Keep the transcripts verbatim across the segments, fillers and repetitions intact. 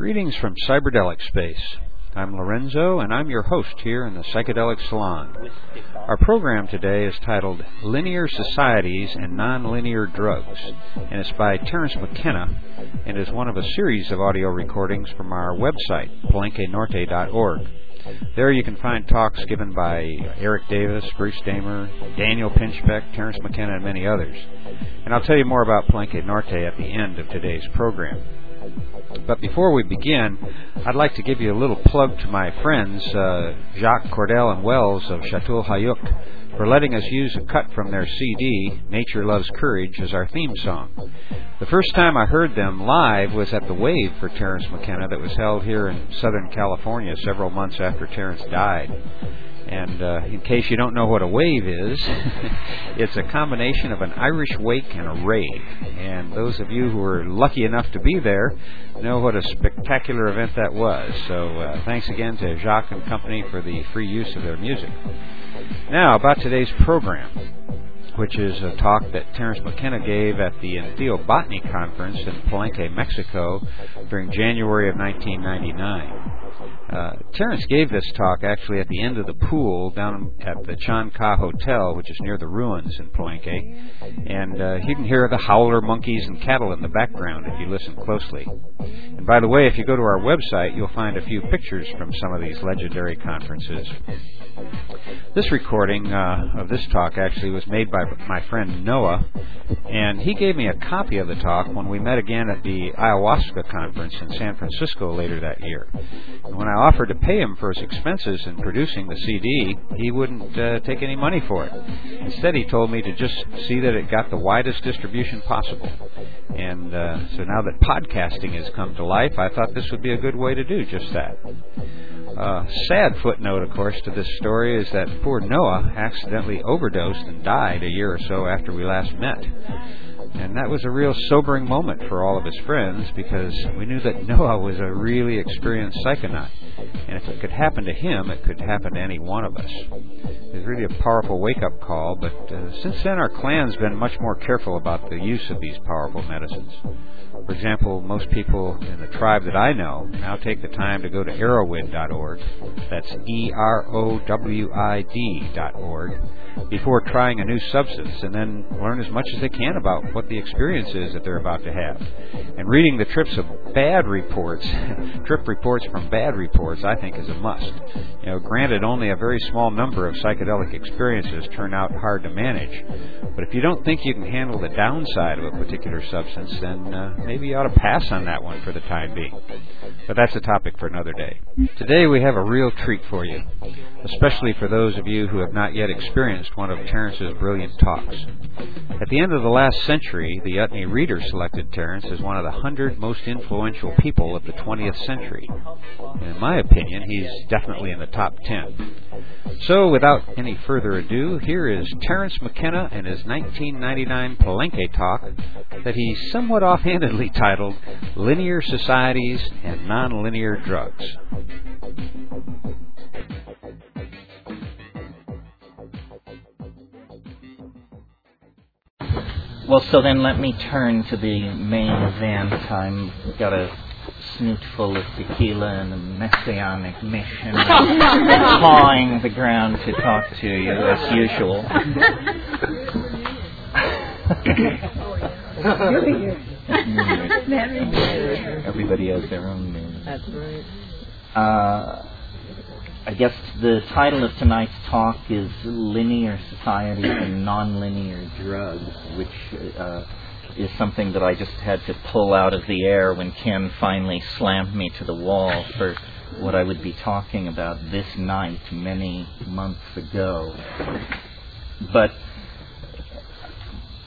Greetings from Cyberdelic Space. I'm Lorenzo, and I'm your host here in the Psychedelic Salon. Our program today is titled Linear Societies and Nonlinear Drugs, and it's by Terrence McKenna, and is one of a series of audio recordings from our website, palenque norte dot org. There you can find talks given by Eric Davis, Bruce Damer, Daniel Pinchbeck, Terrence McKenna, and many others. And I'll tell you more about Palenque Norte at the end of today's program. But before we begin, I'd like to give you a little plug to my friends, uh, Jacques Cordell and Wells of Chateau Hayuk, for letting us use a cut from their C D, Nature Loves Courage, as our theme song. The first time I heard them live was at the Wave for Terrence McKenna that was held here in Southern California several months after Terrence died. And uh, in case you don't know what a wave is, it's a combination of an Irish wake and a rave. And those of you who were lucky enough to be there know what a spectacular event that was. So uh, thanks again to Jacques and company for the free use of their music. Now, about today's program, which is a talk that Terrence McKenna gave at the Theobotany Conference in Palenque, Mexico, during January of nineteen ninety-nine. Uh, Terrence gave this talk actually at the end of the pool down at the Chanca Hotel, which is near the ruins in Palenque, and uh, you can hear the howler monkeys and cattle in the background if you listen closely. And by the way, if you go to our website, you'll find a few pictures from some of these legendary conferences. This recording uh, of this talk actually was made by my friend Noah, and he gave me a copy of the talk when we met again at the ayahuasca conference in San Francisco later that year. And when I offered to pay him for his expenses in producing the C D, he wouldn't uh, take any money for it. Instead, he told me to just see that it got the widest distribution possible. And uh, so now that podcasting has come to life, I thought this would be a good way to do just that. A uh, sad footnote, of course, to this story is that poor Noah accidentally overdosed and died a year or so after we last met. And that was a real sobering moment for all of his friends, because we knew that Noah was a really experienced psychonaut. And if it could happen to him, it could happen to any one of us. It was really a powerful wake-up call, but uh, since then our clan's been much more careful about the use of these powerful medicines. For example, most people in the tribe that I know now take the time to go to erowid dot org, that's E R O W I D dot org, before trying a new substance, and then learn as much as they can about what the experience is that they're about to have. And reading the trips of bad reports, trip reports from bad reports, I think is a must. You know, granted, only a very small number of psychedelic experiences turn out hard to manage, but if you don't think you can handle the downside of a particular substance, then uh, maybe you ought to pass on that one for the time being. But that's a topic for another day. Today we have a real treat for you, especially for those of you who have not yet experienced one of Terrence's brilliant talks. At the end of the last century, the Utne Reader selected Terrence as one of the hundred most influential people of the twentieth century. And in my opinion, he's definitely in the top ten. So without any further ado, here is Terrence McKenna and his nineteen ninety-nine Palenque talk that he somewhat offhandedly titled Linear Societies and Nonlinear Drugs. Well, so then let me turn to the main event. I've got a snootful of tequila and a messianic mission pawing the ground to talk to you, as usual. Everybody has their own news. That's right. Uh, I guess the title of tonight's talk is Linear Societies and Nonlinear Drugs, which uh, is something that I just had to pull out of the air when Ken finally slammed me to the wall for what I would be talking about this night many months ago. But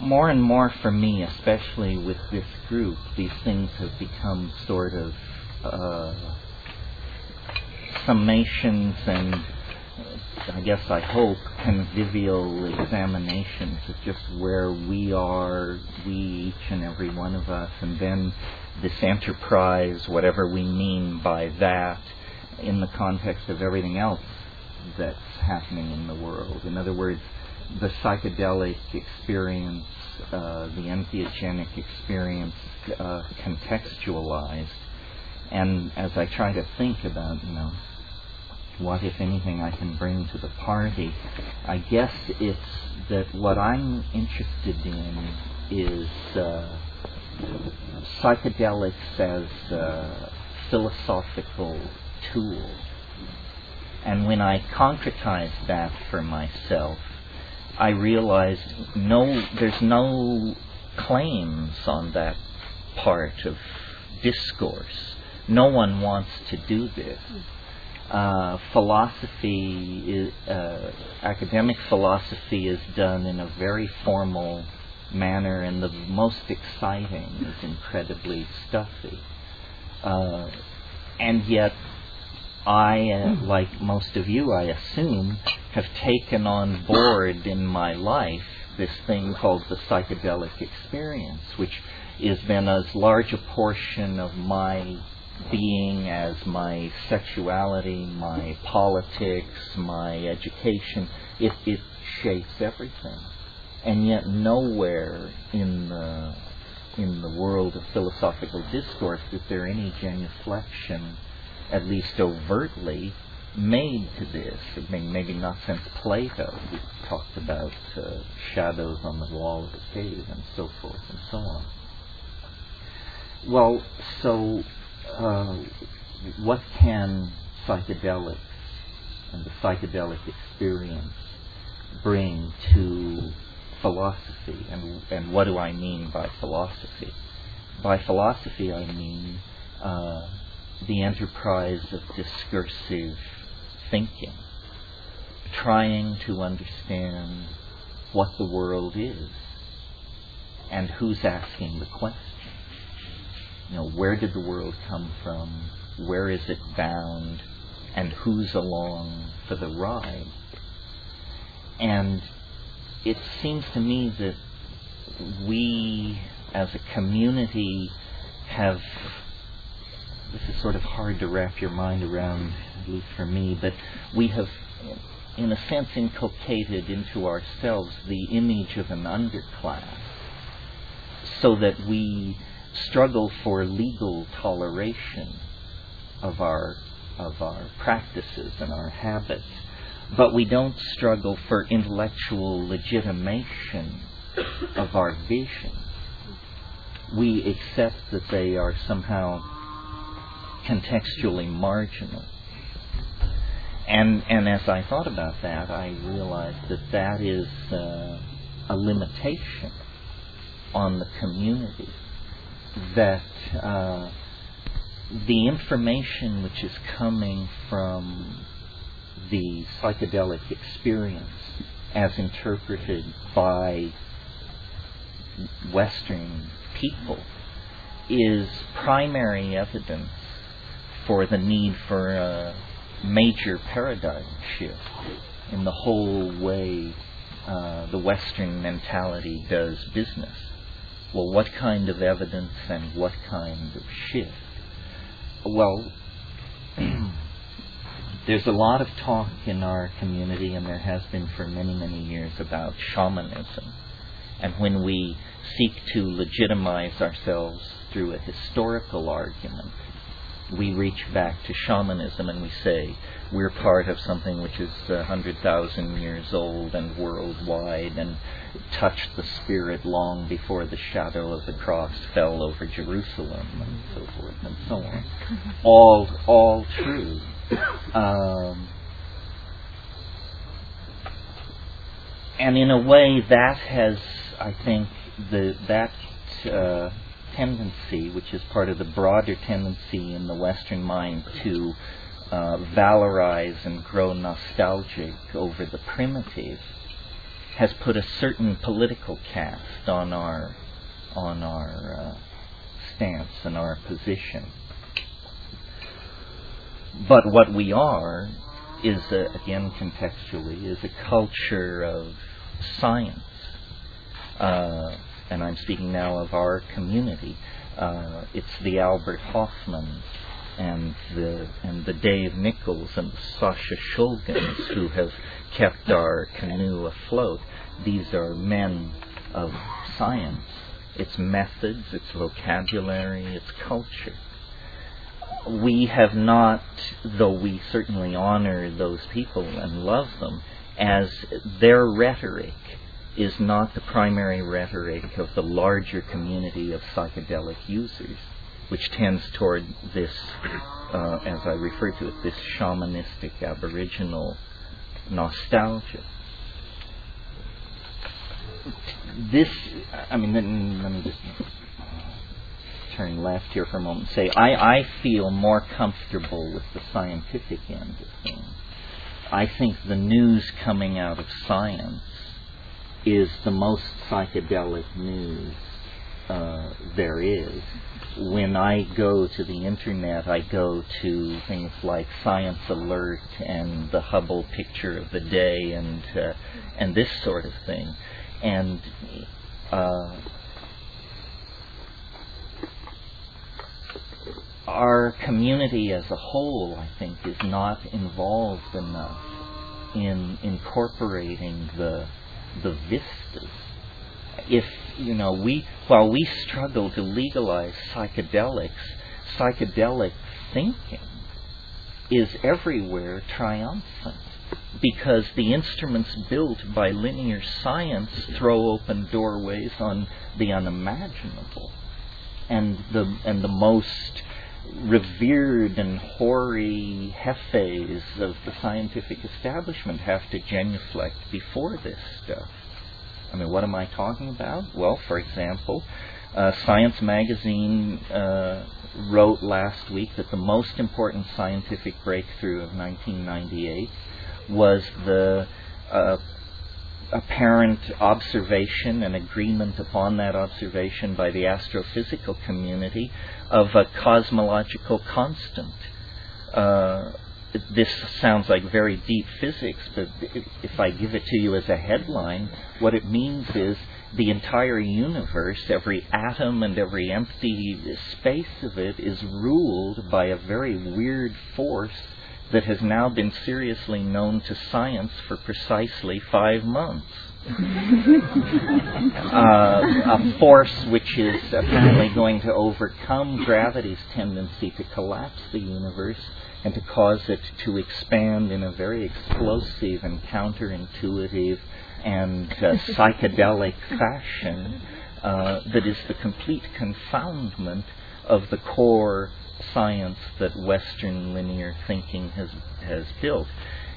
more and more for me, especially with this group, these things have become sort of Uh, summations and, I guess I hope, convivial examinations of just where we are, we, each and every one of us, and then this enterprise, whatever we mean by that, in the context of everything else that's happening in the world. In other words, the psychedelic experience, uh, the entheogenic experience, uh, contextualized and as I try to think about, you know, what, if anything, I can bring to the party, I guess it's that what I'm interested in is uh, psychedelics as a philosophical tool. And when I concretized that for myself, I realized no, there's no claims on that part of discourse. No one wants to do this. Uh, philosophy, is, uh, academic philosophy is done in a very formal manner, and the most exciting is incredibly stuffy. Uh, and yet, I, uh, like most of you, I assume, have taken on board in my life this thing called the psychedelic experience, which is then as large a portion of my being as my sexuality, my politics, my education. It, it shapes everything. And yet nowhere in the, in the world of philosophical discourse is there any genuflection, at least overtly, made to this. I mean, maybe not since Plato, who talked about uh, shadows on the wall of the cave and so forth and so on. Well, so uh, what can psychedelics and the psychedelic experience bring to philosophy? And, and what do I mean by philosophy? By philosophy, I mean uh, the enterprise of discursive thinking, trying to understand what the world is and who's asking the question. You know, where did the world come from, where is it bound, and who's along for the ride? And it seems to me that we as a community have, this is sort of hard to wrap your mind around, at least for me, but we have, in a sense, inculcated into ourselves the image of an underclass, so that we struggle for legal toleration of our, of our practices and our habits, but we don't struggle for intellectual legitimation of our vision. We accept that they are somehow contextually marginal. And and as I thought about that, I realized that that is uh, a limitation on the community, that uh, the information which is coming from the psychedelic experience as interpreted by Western people is primary evidence for the need for a major paradigm shift in the whole way uh, the Western mentality does business. Well, what kind of evidence and what kind of shift? Well, there's a lot of talk in our community, and there has been for many, many years, about shamanism. And when we seek to legitimize ourselves through a historical argument, we reach back to shamanism and we say we're part of something which is one hundred thousand years old and worldwide and touched the spirit long before the shadow of the cross fell over Jerusalem and so forth and so on. All, all true. Um, and in a way that has, I think, the, that... Uh, tendency, which is part of the broader tendency in the Western mind to uh, valorize and grow nostalgic over the primitive, has put a certain political cast on our on our uh, stance and our position. But what we are is, a, again contextually, is a culture of science. Uh, and I'm speaking now of our community. Uh, it's the Albert Hofmann and the, and the Dave Nichols and the Sasha Shulgins who have kept our canoe afloat. These are men of science, its methods, its vocabulary, its culture. we have not, though we certainly honor those people and love them, as their rhetoric is not the primary rhetoric of the larger community of psychedelic users, which tends toward this, uh, as I refer to it, this shamanistic aboriginal nostalgia. This, I mean, let me just turn left here for a moment and say, I, I feel more comfortable with the scientific end of things. I think the news coming out of science is the most psychedelic news uh, there is. When I go to the internet, I go to things like Science Alert and the Hubble Picture of the Day and uh, and this sort of thing. And uh, our community as a whole, I think, is not involved enough in incorporating the the vistas. If, you know, we, while we struggle to legalize psychedelics, psychedelic thinking is everywhere triumphant, because the instruments built by linear science throw open doorways on the unimaginable. And the, and the most revered and hoary hefes of the scientific establishment have to genuflect before this stuff. I mean, what am I talking about? Well, for example, uh, Science Magazine uh, wrote last week that the most important scientific breakthrough of nineteen ninety-eight was the uh, apparent observation and agreement upon that observation by the astrophysical community of a cosmological constant. Uh, This sounds like very deep physics, but if I give it to you as a headline, what it means is the entire universe, every atom and every empty space of it, is ruled by a very weird force that has now been seriously known to science for precisely five months. uh, a force which is apparently going to overcome gravity's tendency to collapse the universe and to cause it to expand in a very explosive and counterintuitive and uh, psychedelic fashion uh, that is the complete confoundment of the core science that Western linear thinking has, has built.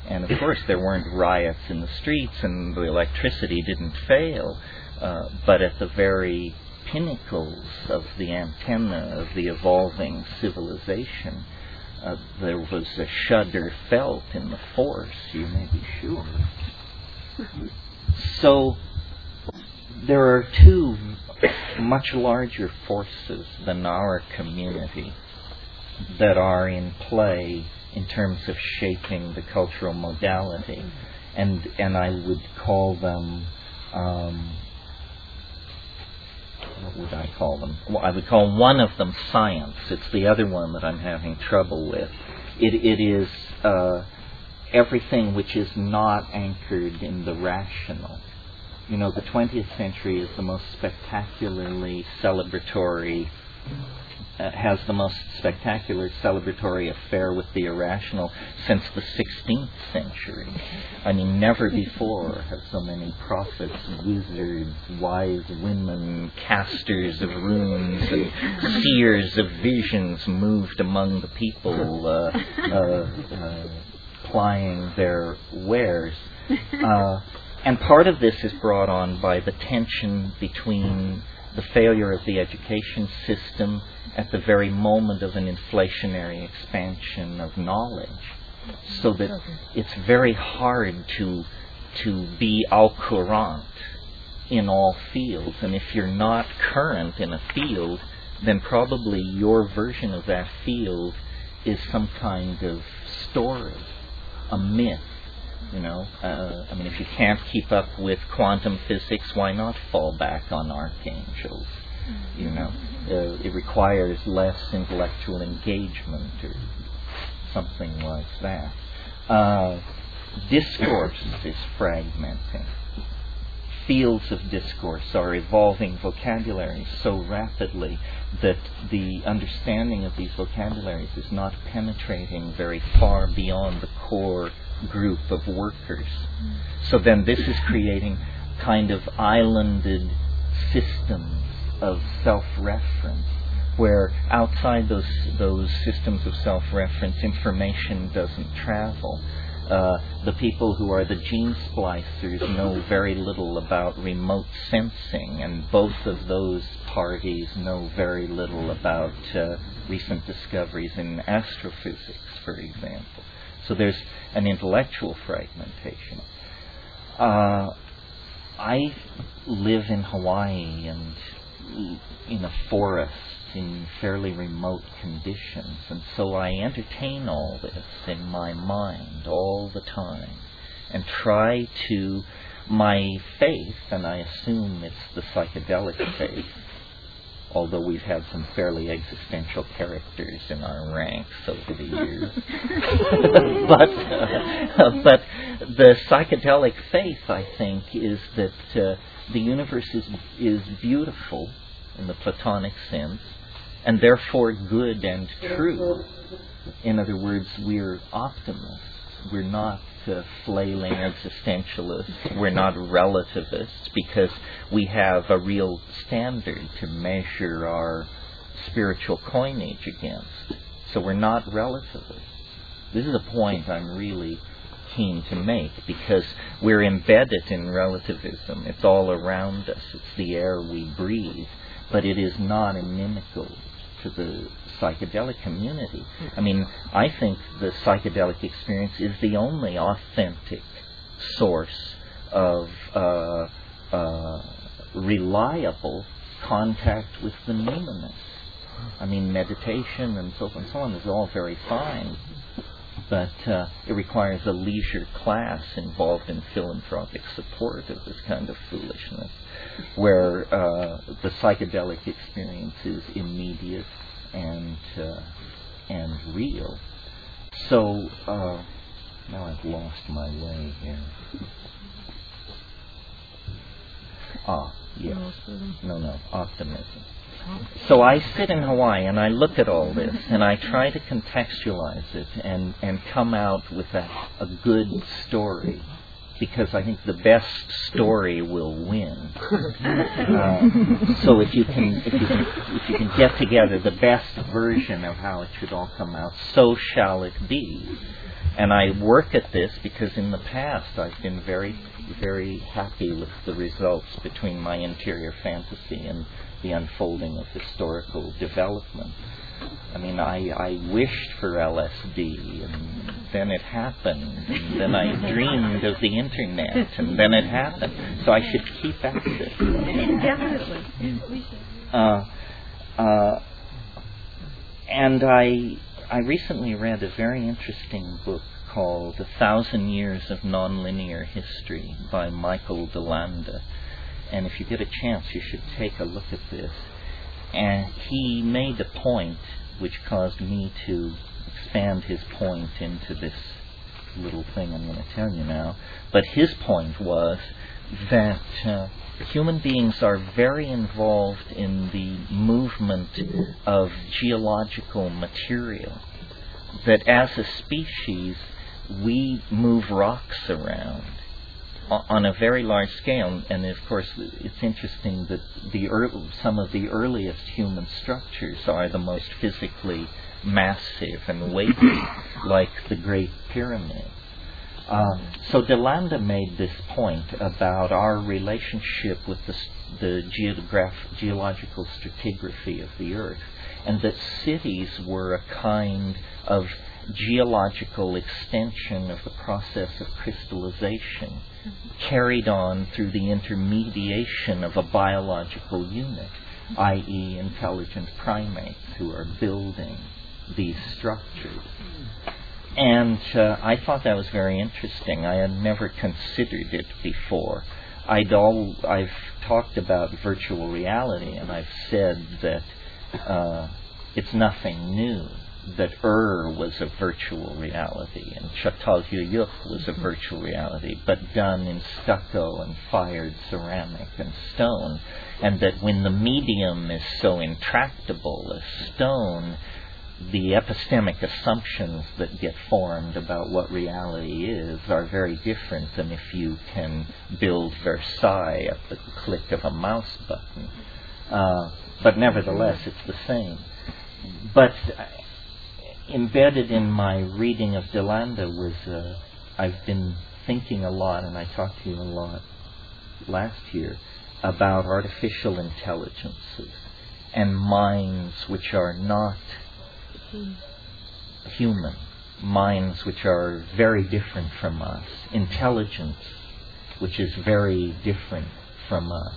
And of course there weren't riots in the streets and the electricity didn't fail, uh, but at the very pinnacles of the antenna of the evolving civilization, Uh, there was a shudder felt in the force, you may be sure. So there are two much larger forces than our community that are in play in terms of shaping the cultural modality, and and I would call them, um, what would I call them? Well, I would call one of them science. It's the other one that I'm having trouble with. It, it is uh, everything which is not anchored in the rational. You know, the twentieth century is the most spectacularly celebratory, uh, has the most spectacular celebratory affair with the irrational since the sixteenth century. I mean, never before have so many prophets, wizards, wise women, casters of runes, and seers of visions moved among the people, uh, uh, uh, plying their wares. Uh, and part of this is brought on by the tension between the failure of the education system at the very moment of an inflationary expansion of knowledge, so that it's very hard to to be au courant in all fields. And if you're not current in a field, then probably your version of that field is some kind of story, a myth. You know, uh, I mean, if you can't keep up with quantum physics, why not fall back on archangels? You know, uh, it requires less intellectual engagement or something like that. Uh, discourse is fragmenting. fields of discourse are evolving vocabularies so rapidly that the understanding of these vocabularies is not penetrating very far beyond the core group of workers. Mm. So then this is creating kind of islanded systems of self-reference, where outside those those systems of self-reference, information doesn't travel. Uh, the people who are the gene splicers know very little about remote sensing, and both of those parties know very little about uh, recent discoveries in astrophysics, for example. So there's an intellectual fragmentation. Uh, I live in Hawaii and in a forest in fairly remote conditions, and so I entertain all this in my mind all the time and try to, my faith, and I assume it's the psychedelic faith, although we've had some fairly existential characters in our ranks over the years. but, uh, but the psychedelic faith, I think, is that uh, the universe is, is beautiful in the Platonic sense, and therefore good and true. In other words, we're optimists. We're not uh, flailing existentialists. We're not relativists, because we have a real standard to measure our spiritual coinage against. So we're not relativists. This is a point I'm really keen to make, because we're embedded in relativism. It's all around us. It's the air we breathe. But it is not inimical to the psychedelic community. I mean, I think the psychedelic experience is the only authentic source of uh, uh, reliable contact with the numinous. I mean, meditation and so on and so on is all very fine, but uh, it requires a leisure class involved in philanthropic support of this kind of foolishness, where uh, the psychedelic experience is immediate and uh, and real. So uh, now I've lost my way here. Ah, yes. No, no, optimism. So I sit in Hawaii and I look at all this and I try to contextualize it and, and come out with a, a good story, because I think the best story will win. Uh, so if you can if you can if you can get together the best version of how it should all come out, so shall it be. And I work at this because in the past I've been very, very happy with the results between my interior fantasy and the unfolding of historical development. I mean, I, I wished for L S D, and then it happened, and then I dreamed of the internet, and then it happened. So I should keep at this. Definitely. Uh, uh, and I, I recently read a very interesting book called A Thousand Years of Nonlinear History by Michael DeLanda. And if you get a chance, you should take a look at this. And he made a point which caused me to expand his point into this little thing I'm going to tell you now. But his point was that uh, human beings are very involved in the movement of geological material. That as a species, we move rocks around on a very large scale, and of course it's interesting that the er- some of the earliest human structures are the most physically massive and weighty, like the Great Pyramid. Uh, so Delanda made this point about our relationship with the, the geograph- geological stratigraphy of the Earth, and that cities were a kind of geological extension of the process of crystallization carried on through the intermediation of a biological unit, that is intelligent primates who are building these structures. And uh, I thought that was very interesting. I had never considered it before. I'd all, I've talked about virtual reality, and I've said that uh, it's nothing new. that Ur was a virtual reality and Çatalhöyük was a virtual reality, but done in stucco and fired ceramic and stone, and that when the medium is so intractable as stone, the epistemic assumptions that get formed about what reality is are very different than if you can build Versailles at the click of a mouse button. Uh, but nevertheless, it's the same. But embedded in my reading of DeLanda was, uh, I've been thinking a lot, and I talked to you a lot last year, about artificial intelligences and minds which are not human, minds which are very different from us, intelligence which is very different from us.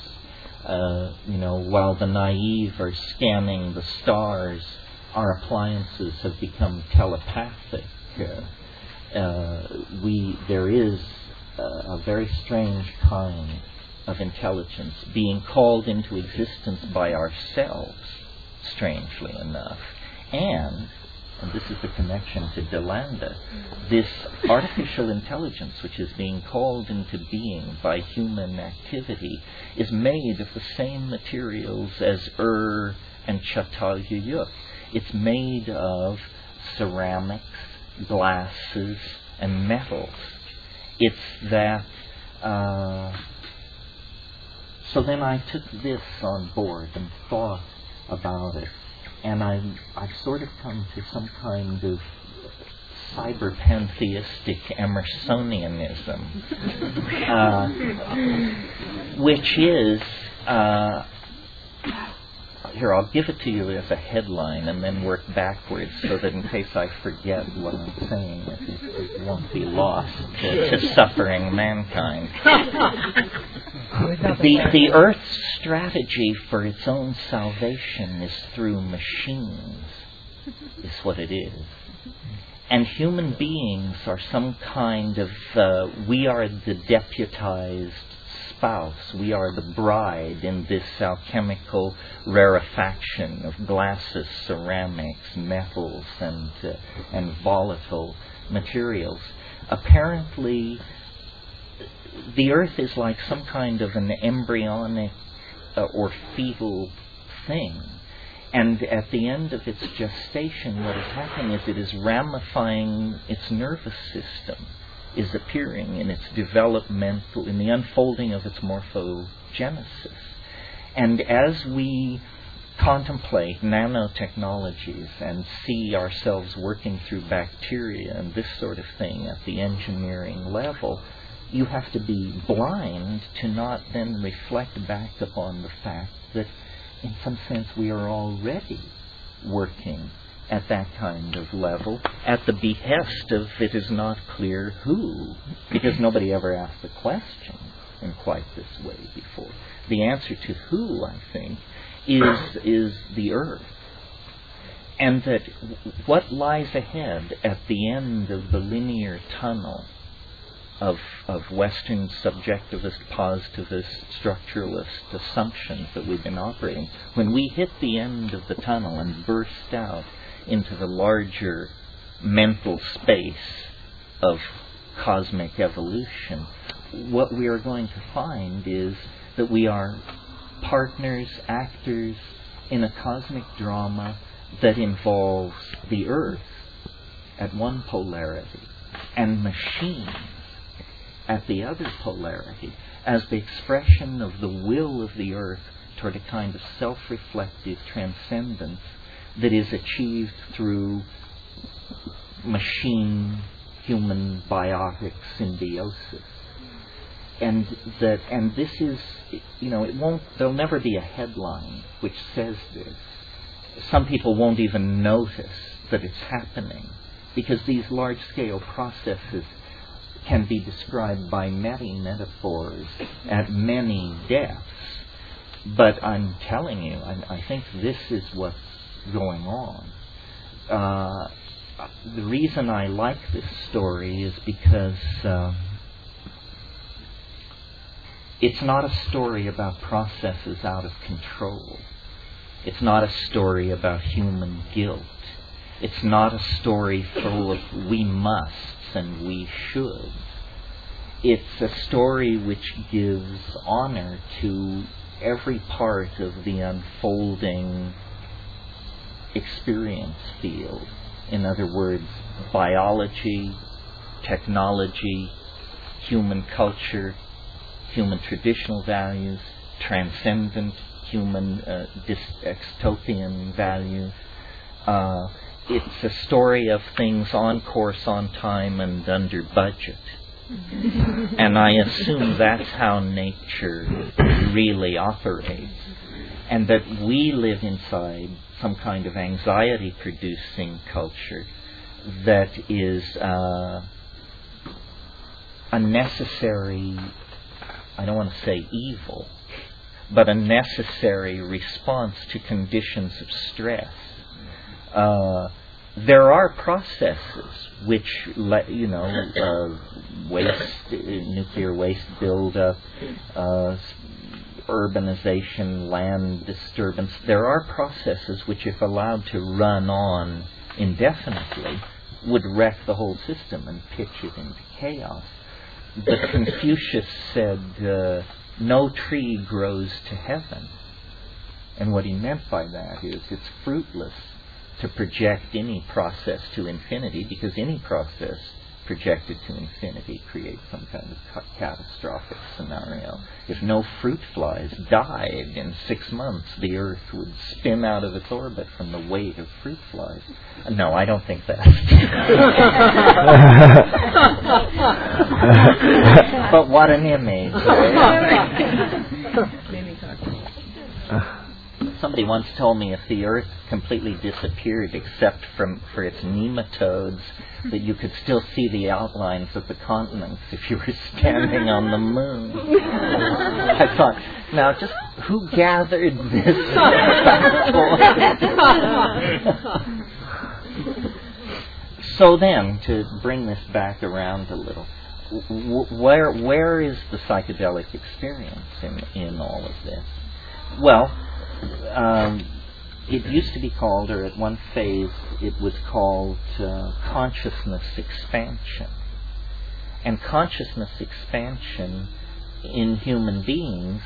Uh, you know, while the naive are scanning the stars, our appliances have become telepathic. Uh, uh, we there is a, a very strange kind of intelligence being called into existence by ourselves, strangely enough. And, and this is the connection to DeLanda, this artificial intelligence which is being called into being by human activity is made of the same materials as Ur and Çatalhöyük. It's made of ceramics, glasses, and metals. It's that... Uh, so then I took this on board and thought about it. And I, I've sort of come to some kind of cyber-pantheistic Emersonianism, uh, which is, uh, here, I'll give it to you as a headline and then work backwards so that in case I forget what I'm saying, it, it won't be lost to, to suffering mankind. The, the Earth's strategy for its own salvation is through machines, is what it is. And human beings are some kind of, uh, we are the deputized spouse, we are the bride in this alchemical rarefaction of glasses, ceramics, metals, and, uh, and volatile materials. Apparently, the Earth is like some kind of an embryonic uh, or fetal thing. And at the end of its gestation, what is happening is it is ramifying its nervous system, is appearing in its developmental, in the unfolding of its morphogenesis. And as we contemplate nanotechnologies and see ourselves working through bacteria and this sort of thing at the engineering level, you have to be blind to not then reflect back upon the fact that in some sense we are already working at that kind of level at the behest of it is not clear who, because nobody ever asked the question in quite this way before. The answer to who, I think, is is the Earth. And that what lies ahead at the end of the linear tunnel Of, of Western subjectivist, positivist, structuralist assumptions that we've been operating, when we hit the end of the tunnel and burst out into the larger mental space of cosmic evolution, what we are going to find is that we are partners, actors in a cosmic drama that involves the Earth at one polarity and machines at the other polarity, as the expression of the will of the Earth toward a kind of self-reflective transcendence that is achieved through machine-human biotic symbiosis. And that, and this is, you know, it won't, there'll never be a headline which says this. Some people won't even notice that it's happening, because these large-scale processes can be described by many metaphors at many depths. But I'm telling you, I, I think this is what's going on. Uh, the reason I like this story is because uh, it's not a story about processes out of control. It's not a story about human guilt. It's not a story full of we musts and we should. It's a story which gives honor to every part of the unfolding experience field. In other words, biology, technology, human culture, human traditional values, transcendent human uh, dystopian values. Uh, it's a story of things on course, on time, and under budget. And I assume that's how nature really operates. And that we live inside some kind of anxiety-producing culture that is uh, a necessary, I don't want to say evil, but a necessary response to conditions of stress. Uh, there are processes which, let, you know, uh, waste, uh, nuclear waste buildup, uh, urbanization, land disturbance. There are processes which, if allowed to run on indefinitely, would wreck the whole system and pitch it into chaos. But Confucius said, uh, no tree grows to heaven. And what he meant by that is it's fruitless to project any process to infinity, because any process projected to infinity creates some kind of ca- catastrophic scenario. If no fruit flies died in six months, the Earth would spin out of its orbit from the weight of fruit flies. No, I don't think that. But what an image. Right? Somebody once told me if the Earth completely disappeared except from, for its nematodes, that you could still see the outlines of the continents if you were standing on the moon. I thought, now just who gathered this? So then, to bring this back around a little, wh- where where is the psychedelic experience in, in all of this? Well, Um, it used to be called, or at one phase, it was called uh, consciousness expansion. And consciousness expansion in human beings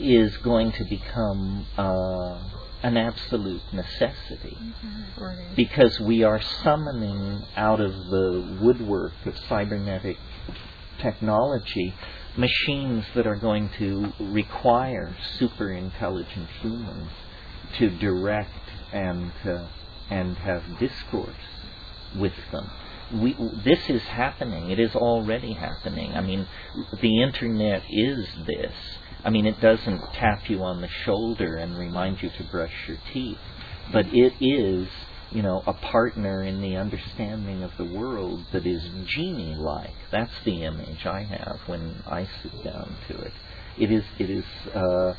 is going to become uh, an absolute necessity. Mm-hmm. Right. Because we are summoning out of the woodwork of cybernetic technology machines that are going to require super intelligent humans to direct and uh, and have discourse with them. We, this is happening. It is already happening. I mean, the internet is this. I mean, it doesn't tap you on the shoulder and remind you to brush your teeth, but it is, you know, a partner in the understanding of the world that is genie-like. That's the image I have when I sit down to it. It is, it is uh,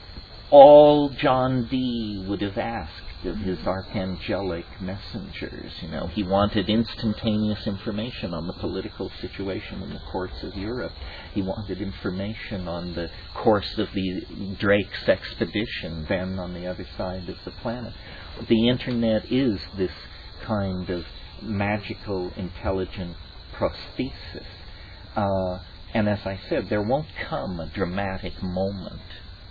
all John Dee would have asked of his archangelic messengers. You know, he wanted instantaneous information on the political situation in the courts of Europe. He wanted information on the course of the Drake's expedition, then on the other side of the planet. The internet is this kind of magical, intelligent prosthesis. Uh, and as I said, there won't come a dramatic moment,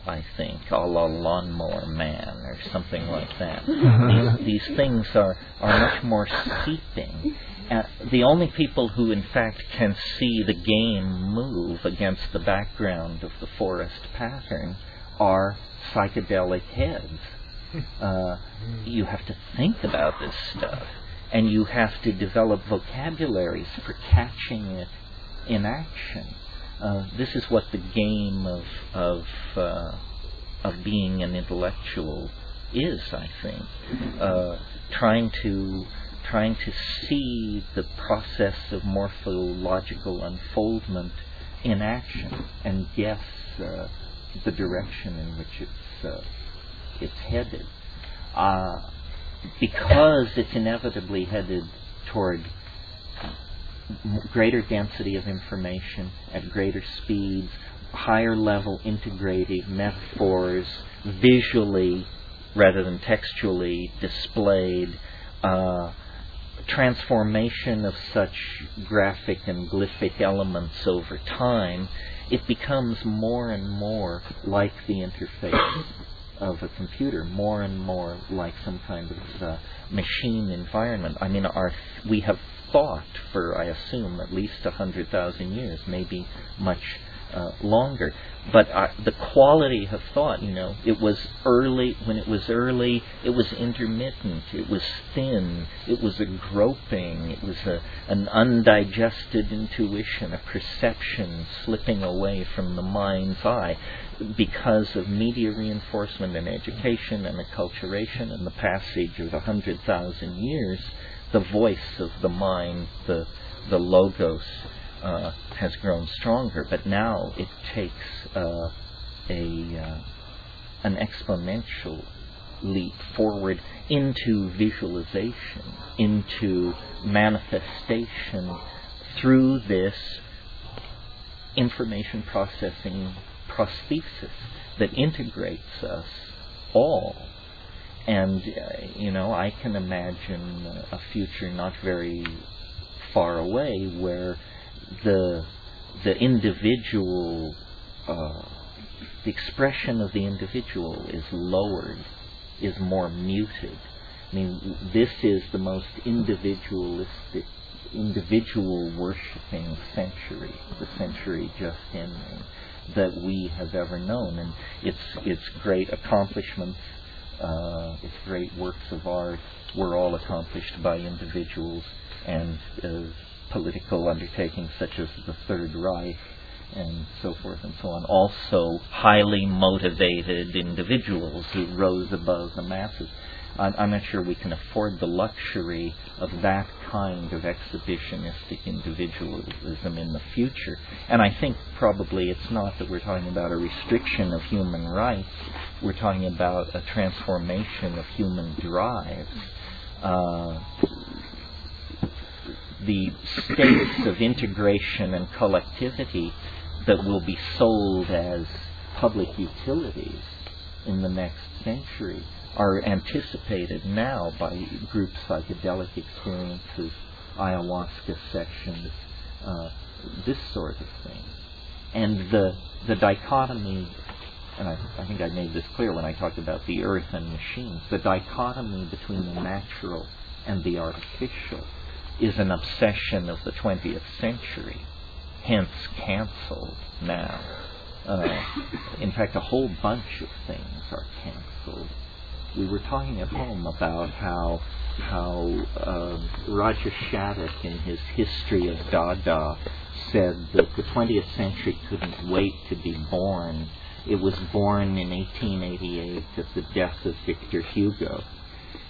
I think, a la Lawnmower Man or something like that. these, these things are, are much more seeping. Uh, the only people who, in fact, can see the game move against the background of the forest pattern are psychedelic heads. Uh, you have to think about this stuff, and you have to develop vocabularies for catching it in action. Uh, this is what the game of of uh, of being an intellectual is, I think. Uh, trying to trying to see the process of morphological unfoldment in action, and guess uh, the direction in which it's. Uh, it's headed, uh, because it's inevitably headed toward greater density of information at greater speeds, higher level integrative metaphors, visually rather than textually displayed, uh, transformation of such graphic and glyphic elements over time, it becomes more and more like the interface of a computer, more and more like some kind of uh, machine environment. I mean, our we have thought for, I assume, at least one hundred thousand years, maybe much uh, longer. But uh, the quality of thought, you know, it was early, when it was early, it was intermittent, it was thin, it was a groping, it was a, an undigested intuition, a perception slipping away from the mind's eye because of media reinforcement and education and acculturation and the passage of one hundred thousand years. The voice of the mind, the the logos, uh, has grown stronger, but now it takes uh, a uh, an exponential leap forward into visualization, into manifestation through this information processing prosthesis that integrates us all. And, uh, you know, I can imagine a future not very far away where the the individual, uh, the expression of the individual is lowered, is more muted. I mean, this is the most individualistic, individual worshipping century, the century just ending, that we have ever known. And it's, it's great accomplishments. Uh, it's great works of art were all accomplished by individuals and uh, political undertakings such as the Third Reich and so forth and so on. Also highly motivated individuals who rose above the masses. I'm, I'm not sure we can afford the luxury of that kind of exhibitionistic individualism in the future. And I think probably it's not that we're talking about a restriction of human rights. We're talking about a transformation of human drives. Uh, the states of integration and collectivity that will be sold as public utilities in the next century are anticipated now by group psychedelic experiences, ayahuasca sessions, uh, this sort of thing. And the the dichotomy, and I, I think I made this clear when I talked about the earth and machines, the dichotomy between the natural and the artificial is an obsession of the twentieth century, hence canceled now. Uh, in fact, a whole bunch of things are canceled. We were talking at home about how how uh, Roger Shattuck, in his History of Dada, said that the twentieth century couldn't wait to be born. It was born in eighteen eighty-eight at the death of Victor Hugo.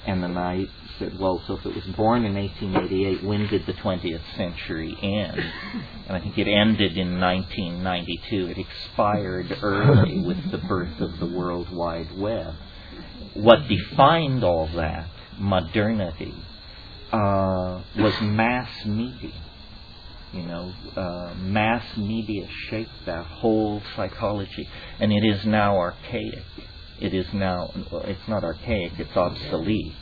And then I said, well, so if it was born in eighteen eighty-eight, when did the twentieth century end? And I think it ended in nineteen ninety-two. It expired early with the birth of the World Wide Web. What defined all that, modernity, uh, was mass media. You know, uh, mass media shaped that whole psychology. And it is now archaic. It is now, well, it's not archaic, it's obsolete.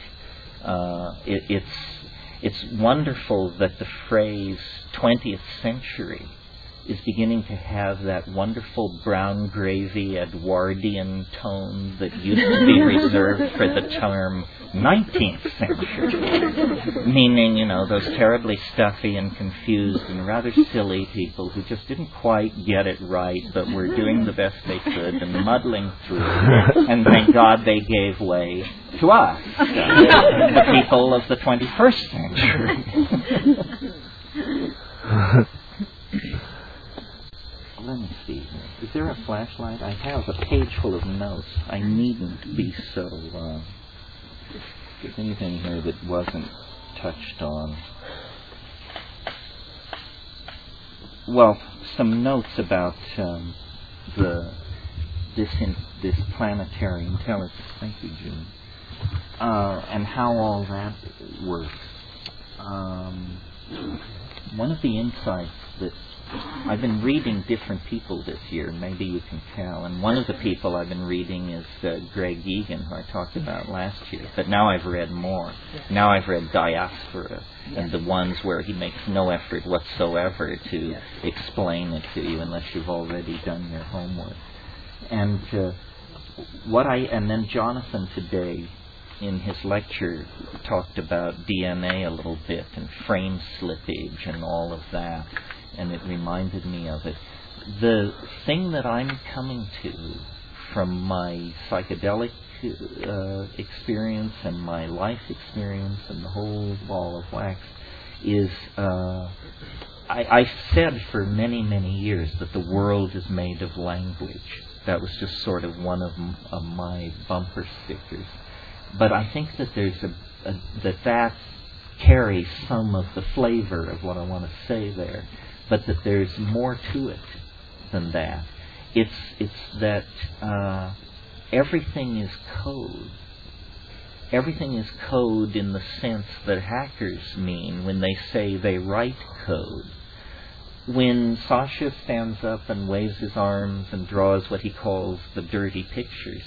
Uh, it, it's, it's wonderful that the phrase twentieth century is beginning to have that wonderful brown gravy Edwardian tone that used to be reserved for the term nineteenth century. Meaning, you know, those terribly stuffy and confused and rather silly people who just didn't quite get it right, but were doing the best they could and muddling through. And thank God they gave way to us, uh, the people of the twenty-first century. Let me see. Is there a flashlight? I have a page full of notes. I needn't be so. Uh, if there's anything here that wasn't touched on. Well, some notes about um, the this in, this planetary intelligence. Thank you, June. Uh, and how all that works. Um, one of the insights that I've been reading different people this year, maybe you can tell, and one of the people I've been reading is uh, Greg Egan, who I talked about last year, but now I've read more. Now I've read Diaspora, and the ones where he makes no effort whatsoever to explain it to you unless you've already done your homework. And uh, what I, and then Jonathan today, in his lecture, talked about D N A a little bit and frame slippage and all of that, and it reminded me of it. The thing that I'm coming to from my psychedelic uh, experience and my life experience and the whole ball of wax is, uh, I, I said for many, many years that the world is made of language. That was just sort of one of, m of my bumper stickers. But I think that there's a, a that that carries some of the flavor of what I want to say there, but that there's more to it than that. It's it's that uh, everything is code. Everything is code in the sense that hackers mean when they say they write code. When Sasha stands up and waves his arms and draws what he calls the dirty pictures,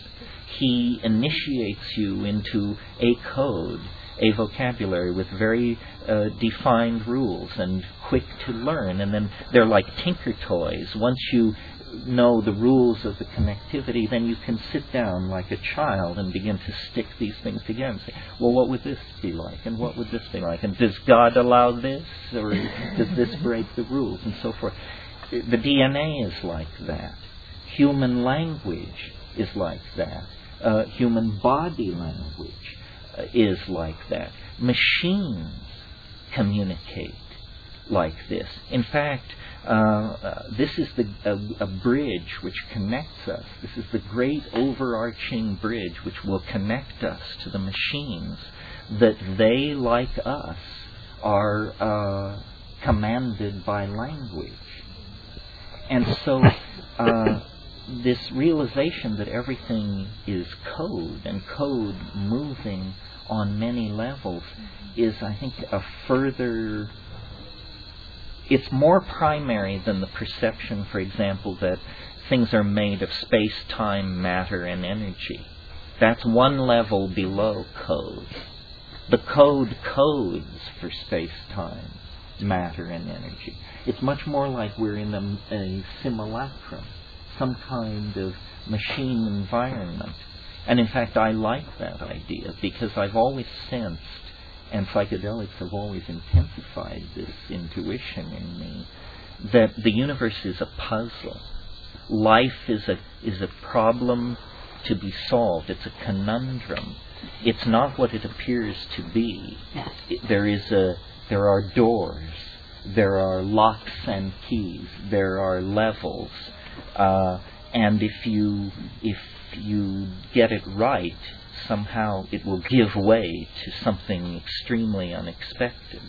he initiates you into a code, a vocabulary with very uh, defined rules and quick to learn. And then they're like tinker toys. Once you know the rules of the connectivity, then you can sit down like a child and begin to stick these things together and say, well, what would this be like? And what would this be like? And does God allow this? Or does this break the rules? And so forth. The D N A is like that. Human language is like that. Uh, human body language uh, is like that. Machines communicate like this. In fact, uh, uh, this is the, uh, a bridge which connects us. This is the great overarching bridge which will connect us to the machines, that they, like us, are uh, commanded by language. And so uh, this realization that everything is code, and code moving on many levels, is, I think, a further... It's more primary than the perception, for example, that things are made of space, time, matter, and energy. That's one level below code. The code codes for space, time, matter, and energy. It's much more like we're in a, a simulacrum, some kind of machine environment. And in fact, I like that idea, because I've always sensed, and psychedelics have always intensified this intuition in me, that the universe is a puzzle. Life is a, is a problem to be solved. It's a conundrum. It's not what it appears to be. It, there is a, there are doors. There are locks and keys. There are levels. Uh, and if you, if you get it right, somehow it will give way to something extremely unexpected.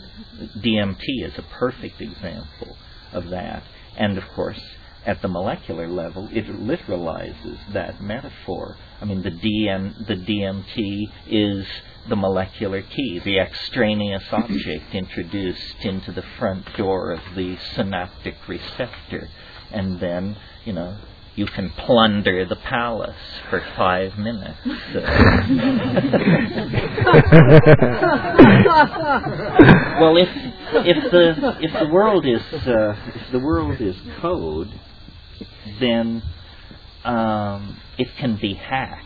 D M T is a perfect example of that. And of course, at the molecular level, it literalizes that metaphor. I mean, the D M, the D M T is the molecular key, the extraneous object introduced into the front door of the synaptic receptor. And then, you know, you can plunder the palace for five minutes. So. Well, if if the if the world is uh, if the world is code, then um, it can be hacked.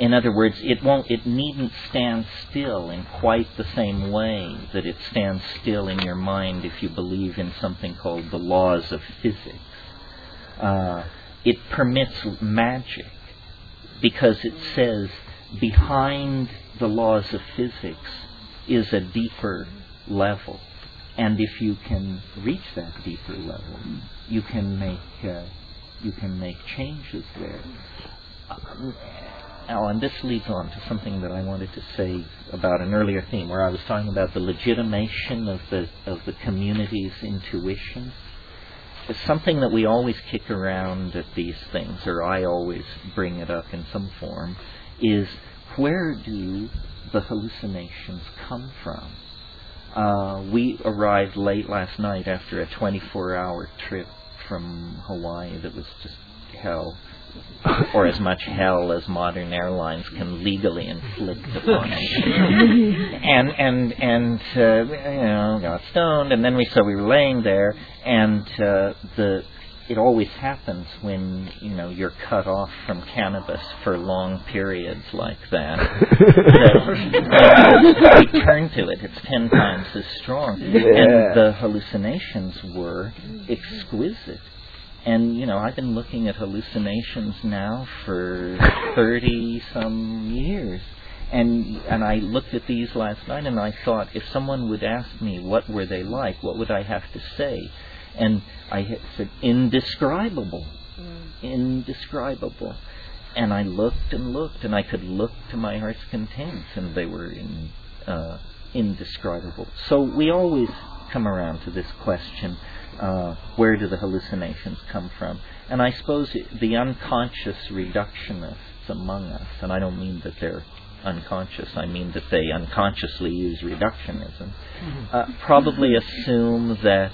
In other words, it won't. It needn't stand still in quite the same way that it stands still in your mind if you believe in something called the laws of physics. Uh, it permits magic, because it says behind the laws of physics is a deeper level, and if you can reach that deeper level, you can make uh, you can make changes there. Oh, and this leads on to something that I wanted to say about an earlier theme, where I was talking about the legitimation of the of the community's intuition. It's something that we always kick around at these things, or I always bring it up in some form, is where do the hallucinations come from? Uh, we arrived late last night after a twenty-four hour trip from Hawaii that was just hell, or as much hell as modern airlines can legally inflict upon us. and and and uh, you know, got stoned, and then we so we were laying there, and uh, the it always happens when you know you're cut off from cannabis for long periods like that. that we turn to it; it's ten times as strong, yeah. And the hallucinations were exquisite. And, you know, I've been looking at hallucinations now for thirty-some years. And and I looked at these last night and I thought, if someone would ask me what were they like, what would I have to say? And I said, indescribable. Mm. Indescribable. And I looked and looked, and I could look to my heart's content, and they were in, uh, indescribable. So we always come around to this question. Uh, where do the hallucinations come from? And I suppose it, the unconscious reductionists among us, and I don't mean that they're unconscious, I mean that they unconsciously use reductionism, uh, probably assume that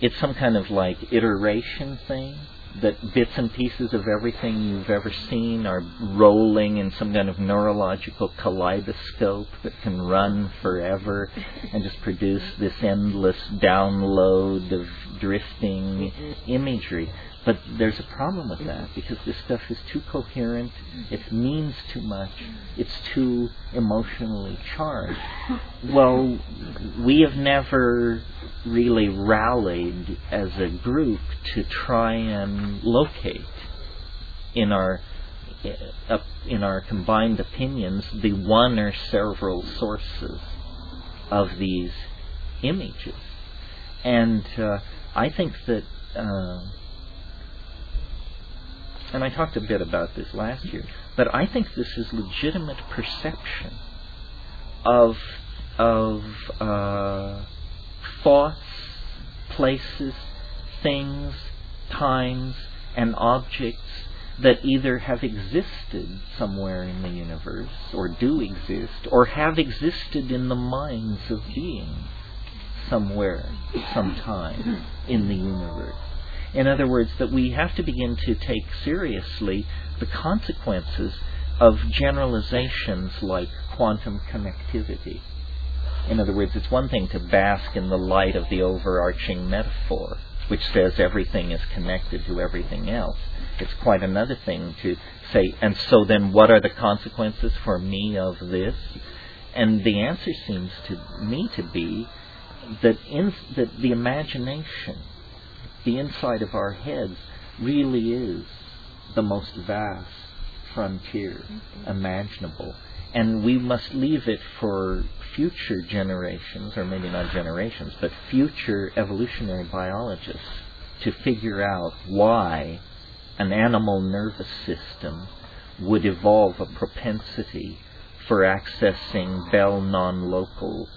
it's some kind of like iteration thing, that bits and pieces of everything you've ever seen are rolling in some kind of neurological kaleidoscope that can run forever and just produce this endless download of drifting imagery. But there's a problem with that, because this stuff is too coherent, it means too much, it's too emotionally charged. Well, we have never really rallied as a group to try and locate in our in our combined opinions the one or several sources of these images. And uh, I think that uh, and I talked a bit about this last year, but I think this is legitimate perception of of uh, thoughts, places, things, times, and objects that either have existed somewhere in the universe, or do exist, or have existed in the minds of beings somewhere, sometime in the universe. In other words, that we have to begin to take seriously the consequences of generalizations like quantum connectivity. In other words, it's one thing to bask in the light of the overarching metaphor, which says everything is connected to everything else. It's quite another thing to say, and so then what are the consequences for me of this? And the answer seems to me to be that, in, that the imagination, the inside of our heads, really is the most vast frontier imaginable. And we must leave it for future generations, or maybe not generations, but future evolutionary biologists to figure out why an animal nervous system would evolve a propensity for accessing Bell non-local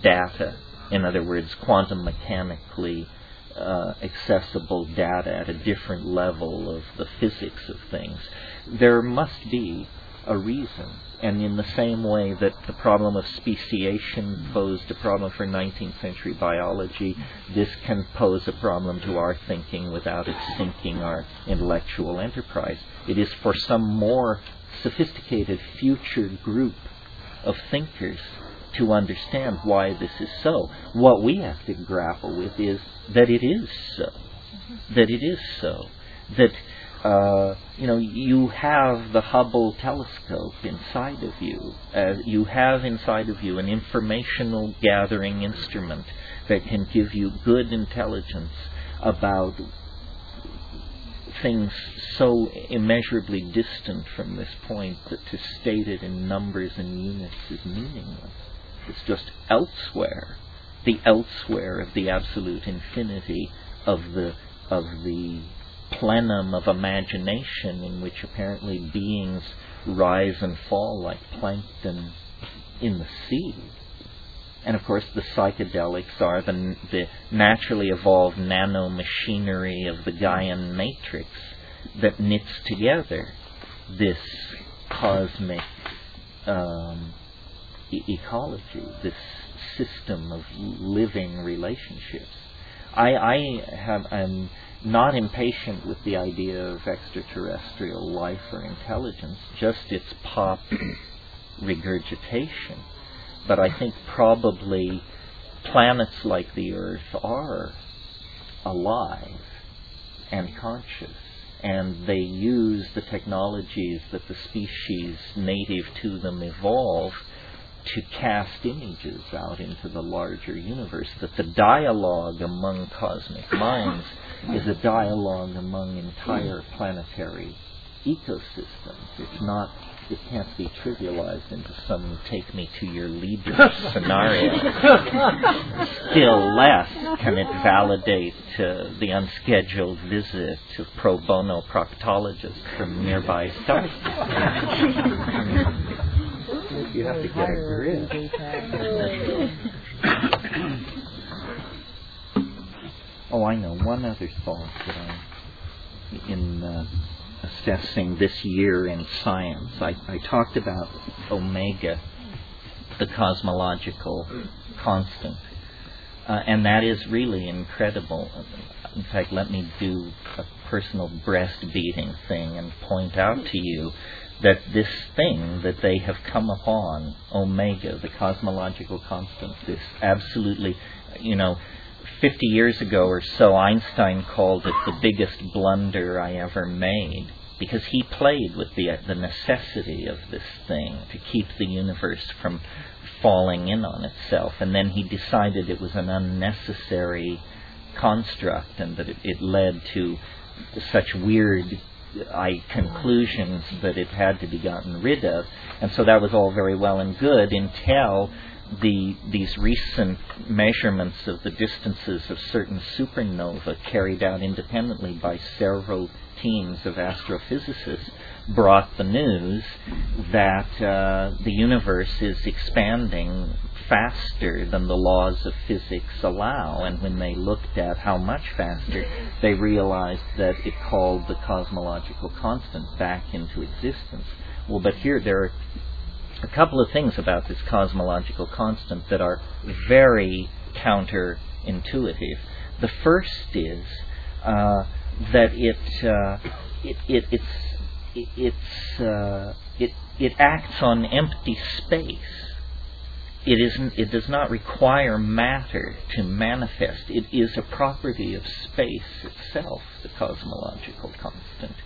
data. In other words, quantum mechanically Uh, accessible data at a different level of the physics of things. There must be a reason, and in the same way that the problem of speciation posed a problem for nineteenth century biology, this can pose a problem to our thinking without it sinking our intellectual enterprise. It is for some more sophisticated future group of thinkers to understand why this is so. What we have to grapple with is that it is so. That it is so. That, uh, you know, you have the Hubble telescope inside of you. Uh, you have inside of you an informational gathering instrument that can give you good intelligence about things so immeasurably distant from this point that to state it in numbers and units is meaningless. It's just elsewhere, the elsewhere of the absolute infinity of the of the plenum of imagination in which apparently beings rise and fall like plankton in the sea. And of course the psychedelics are the, the naturally evolved nanomachinery of the Gaian matrix that knits together this cosmic um, e- ecology, this system of living relationships. I, I have, I'm not impatient with the idea of extraterrestrial life or intelligence, just its pop regurgitation. But I think probably planets like the Earth are alive and conscious, and they use the technologies that the species native to them evolve to cast images out into the larger universe, that the dialogue among cosmic minds is a dialogue among entire planetary ecosystems. It's not, it can't be trivialized into some take me to your leader scenario. Still less can it validate uh, the unscheduled visit of pro bono proctologists from nearby stars. You have to get a grid. Oh, I know one other thought that I, in uh, assessing this year in science, I, I talked about Omega, the cosmological constant, uh, and that is really incredible. In fact, let me do a personal breast-beating thing and point out to you that this thing that they have come upon, Omega, the cosmological constant, this absolutely, you know, fifty years ago or so, Einstein called it the biggest blunder I ever made, because he played with the, uh, the necessity of this thing to keep the universe from falling in on itself. And then he decided it was an unnecessary construct and that it, it led to such weird I conclusions that it had to be gotten rid of. And so that was all very well and good until the these recent measurements of the distances of certain supernovae carried out independently by several teams of astrophysicists brought the news that uh, the universe is expanding faster than the laws of physics allow, and when they looked at how much faster, they realized that it called the cosmological constant back into existence. Well, but here there are a couple of things about this cosmological constant that are very counterintuitive. The first is uh, that it, uh, it it it's it, it's uh, it it acts on empty space. It isn't. It does not require matter to manifest. It is a property of space itself, the cosmological constant.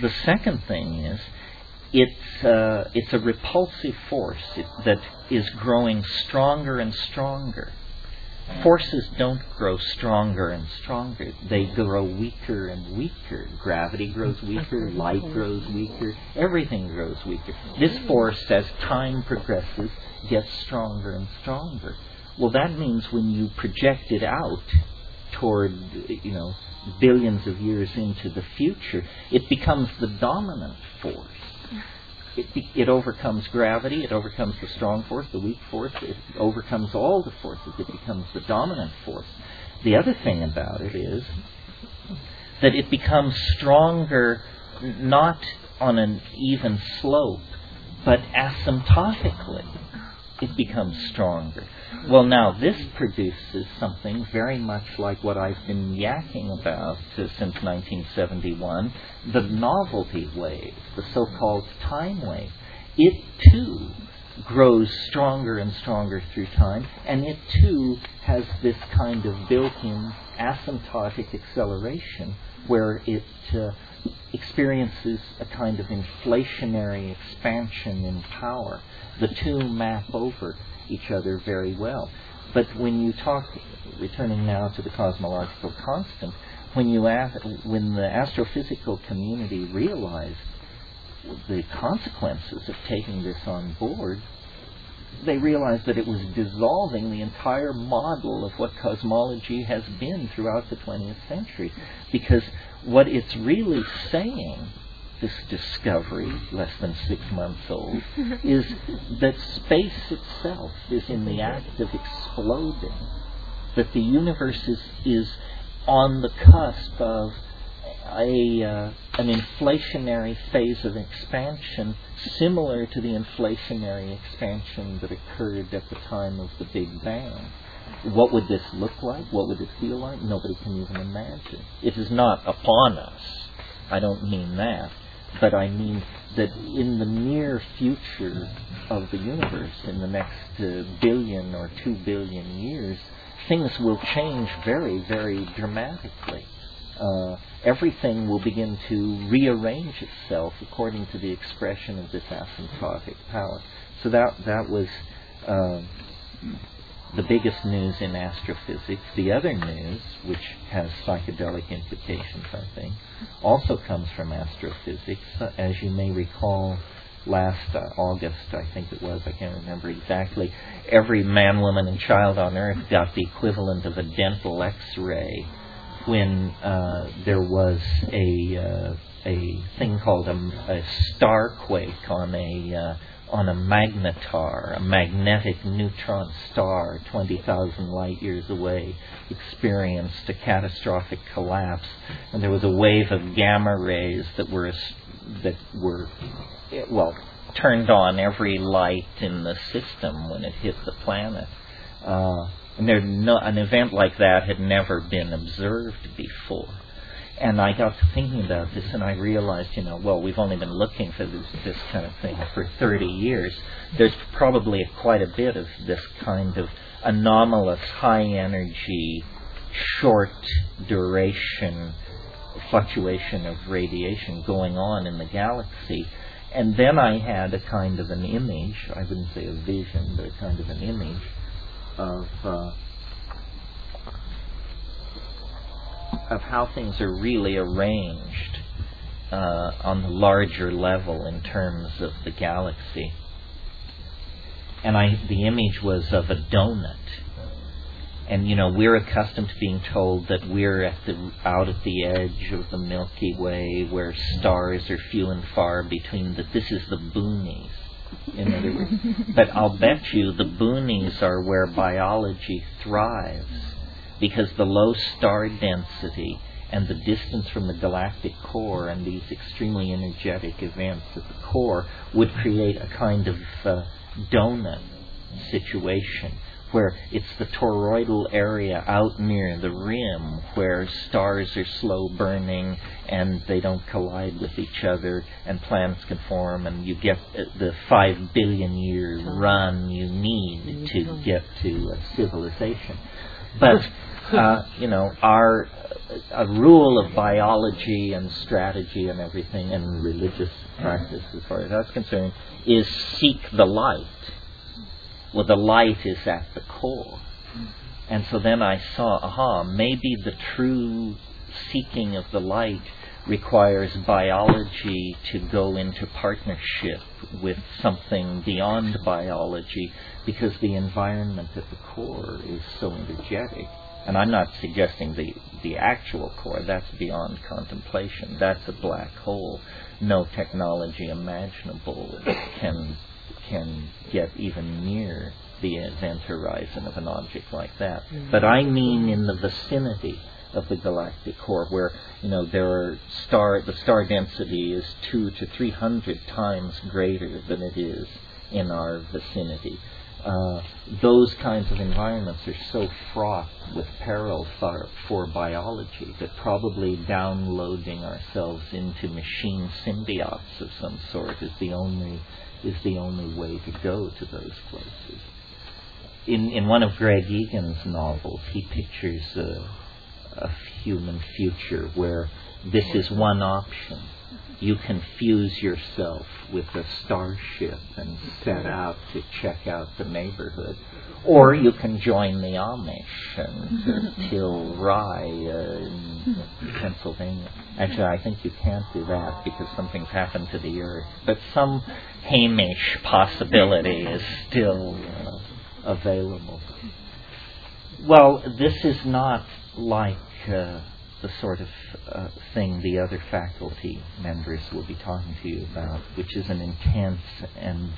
The second thing is, it's uh, it's a repulsive force it, that is growing stronger and stronger. Forces don't grow stronger and stronger. They grow weaker and weaker. Gravity grows weaker, light grows weaker, everything grows weaker. This force, as time progresses, gets stronger and stronger. Well, that means when you project it out toward, you know, billions of years into the future, it becomes the dominant force. It, it overcomes gravity, it overcomes the strong force, the weak force, it overcomes all the forces, it becomes the dominant force. The other thing about it is that it becomes stronger not on an even slope, but asymptotically it becomes stronger. Well, now this produces something very much like what I've been yakking about uh, since nineteen seventy-one, the novelty wave, the so-called time wave. It too grows stronger and stronger through time, and it too has this kind of built-in asymptotic acceleration where it uh, experiences a kind of inflationary expansion in power. The two map over each other very well. But when you talk, returning now to the cosmological constant, when you ask, when the astrophysical community realized the consequences of taking this on board, they realized that it was dissolving the entire model of what cosmology has been throughout the twentieth century. Because what it's really saying, this discovery, less than six months old, is that space itself is in the act of exploding, that the universe is, is on the cusp of a uh, an inflationary phase of expansion similar to the inflationary expansion that occurred at the time of the Big Bang. What would this look like? What would it feel like? Nobody can even imagine. It is not upon us. I don't mean that. But I mean that in the near future of the universe, in the next uh, billion or two billion years, things will change very, very dramatically. Uh, everything will begin to rearrange itself according to the expression of this asymptotic power. So that that was uh, the biggest news in astrophysics. The other news, which has psychedelic implications, I think, also comes from astrophysics. As you may recall, last uh, August, I think it was, I can't remember exactly, every man, woman, and child on Earth got the equivalent of a dental X-ray when uh, there was a uh, a thing called a, a starquake on a uh, on a magnetar, a magnetic neutron star twenty thousand light years away, experienced a catastrophic collapse, and there was a wave of gamma rays that were that were well turned on every light in the system when it hit the planet. Uh, and there, no, an event like that had never been observed before. And I got to thinking about this, and I realized, you know, well, we've only been looking for this, this kind of thing for thirty years. There's probably a, quite a bit of this kind of anomalous, high-energy, short-duration fluctuation of radiation going on in the galaxy. And then I had a kind of an image, I wouldn't say a vision, but a kind of an image of... Uh, of how things are really arranged uh, on the larger level in terms of the galaxy. And I, the image was of a donut. And, you know, we're accustomed to being told that we're at the, out at the edge of the Milky Way where stars are few and far between, that this is the boonies, in other words. But I'll bet you the boonies are where biology thrives, because the low star density and the distance from the galactic core and these extremely energetic events at the core would create a kind of uh, donut situation where it's the toroidal area out near the rim where stars are slow burning and they don't collide with each other and planets can form, and you get the five billion year run you need to get to uh, civilization. But, uh, you know, our a rule of biology and strategy and everything and religious practice, as far as that's concerned, is seek the light. Well, the light is at the core. And so then I saw, aha, maybe the true seeking of the light requires biology to go into partnership with something beyond biology, because the environment at the core is so energetic. And I'm not suggesting the, the actual core. That's beyond contemplation. That's a black hole. No technology imaginable can, can get even near the event horizon of an object like that. Mm-hmm. But I mean in the vicinity of the galactic core, where, you know, there are star, the star density is two to three hundred times greater than it is in our vicinity. Uh, those kinds of environments are so fraught with peril for, for biology that probably downloading ourselves into machine symbiotes of some sort is the only is the only way to go to those places. In in one of Greg Egan's novels, he pictures uh, a human future where this is one option. You can fuse yourself with a starship and set out to check out the neighborhood, or you can join the Amish and till Rye uh, in Pennsylvania. Actually, I think you can't do that because something's happened to the Earth, but some Hamish possibility is still uh, available. Well, this is not like uh, the sort of uh, thing the other faculty members will be talking to you about, which is an intense and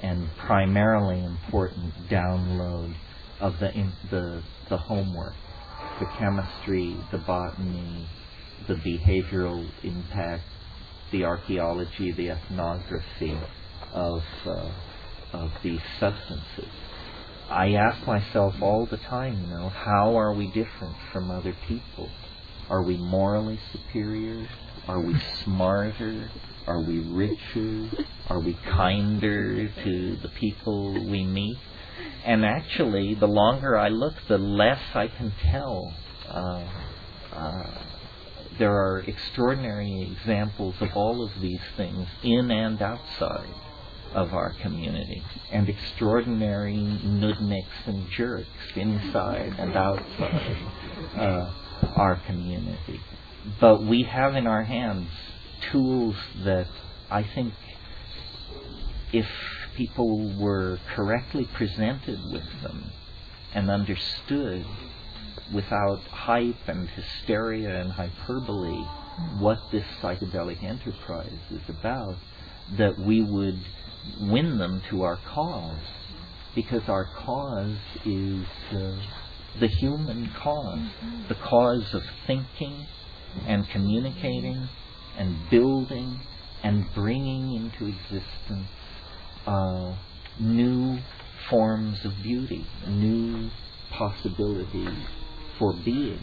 and primarily important download of the in, the the homework, the chemistry, the botany, the behavioral impact, the archaeology, the ethnography of uh, of these substances. I ask myself all the time, you know, how are we different from other people? Are we morally superior? Are we smarter? Are we richer? Are we kinder to the people we meet? And actually, the longer I look, the less I can tell. Uh, uh, there are extraordinary examples of all of these things in and outside of our community, and extraordinary nudniks and jerks inside and outside uh, our community. But we have in our hands tools that I think, if people were correctly presented with them and understood without hype and hysteria and hyperbole what this psychedelic enterprise is about, that we would win them to our cause, because our cause is uh, the human cause, mm-hmm. the cause of thinking and communicating and building and bringing into existence uh, new forms of beauty, new possibilities for being.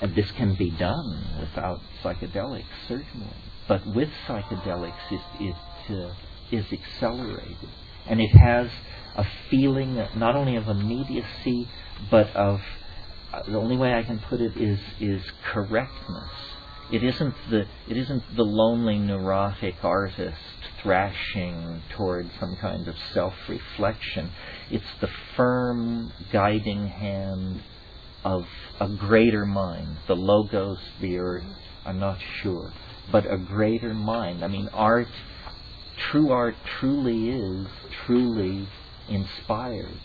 And this can be done without psychedelics, certainly, but with psychedelics it, it uh, is accelerated, and it has a feeling not only of immediacy, but of uh, the only way I can put it is is correctness. It isn't the it isn't the lonely neurotic artist thrashing toward some kind of self-reflection. It's the firm guiding hand of a greater mind, the logos, the earth. I'm not sure, but a greater mind. I mean, art. True art truly is truly inspired,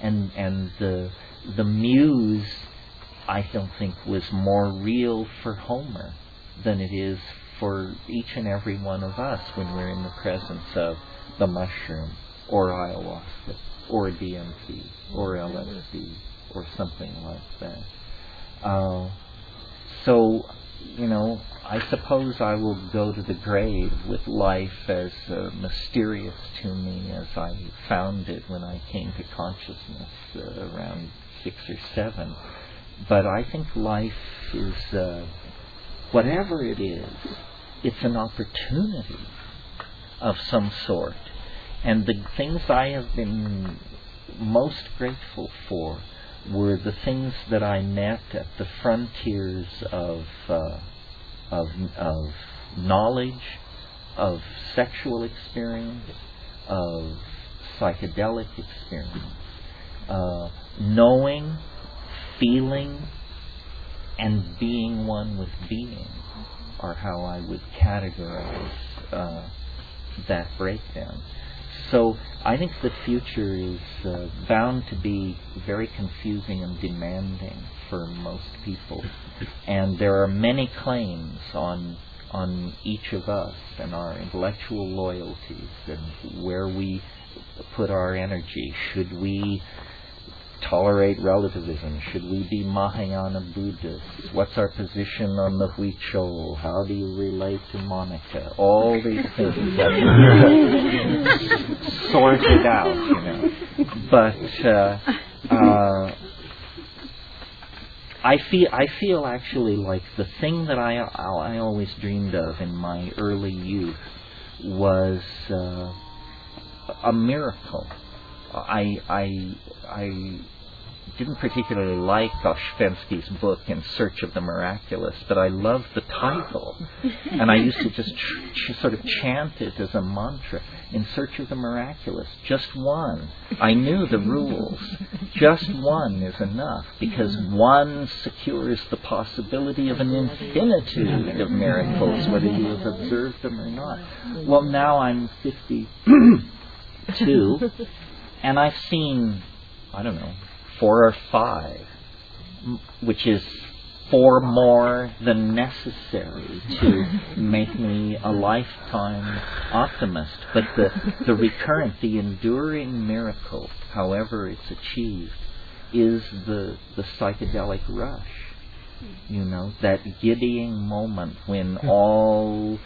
and and the the muse, I don't think, was more real for Homer than it is for each and every one of us when we're in the presence of the mushroom or ayahuasca or D M T or L S D or something like that. Uh, so. You know, I suppose I will go to the grave with life as uh, mysterious to me as I found it when I came to consciousness uh, around six or seven. But I think life is, uh, whatever it is, it's an opportunity of some sort. And the things I have been most grateful for were the things that I met at the frontiers of uh, of, of knowledge, of sexual experience, of psychedelic experience, uh, knowing, feeling, and being one with being, are how I would categorize uh, that breakdown. So I think the future is uh, bound to be very confusing and demanding for most people, and there are many claims on on each of us and our intellectual loyalties and where we put our energy. Should we tolerate relativism? Should we be Mahayana Buddhists? What's our position on the Huichol? How do you relate to Monica? All these things sorted out, you know. But uh, uh, I feel I feel actually like the thing that I I always dreamed of in my early youth was uh, a miracle. I I I didn't particularly like Oshvensky's book In Search of the Miraculous, but I loved the title, and I used to just ch- ch- sort of chant it as a mantra: In Search of the Miraculous. Just one. I knew the rules. Just one is enough, because one secures the possibility of an infinitude of miracles, whether you have observed them or not. Well, now I'm fifty-two. And I've seen, I don't know, four or five, which is four more than necessary to make me a lifetime optimist. But the, the recurrent, the enduring miracle, however it's achieved, is the, the psychedelic rush. you know, that giddying moment when all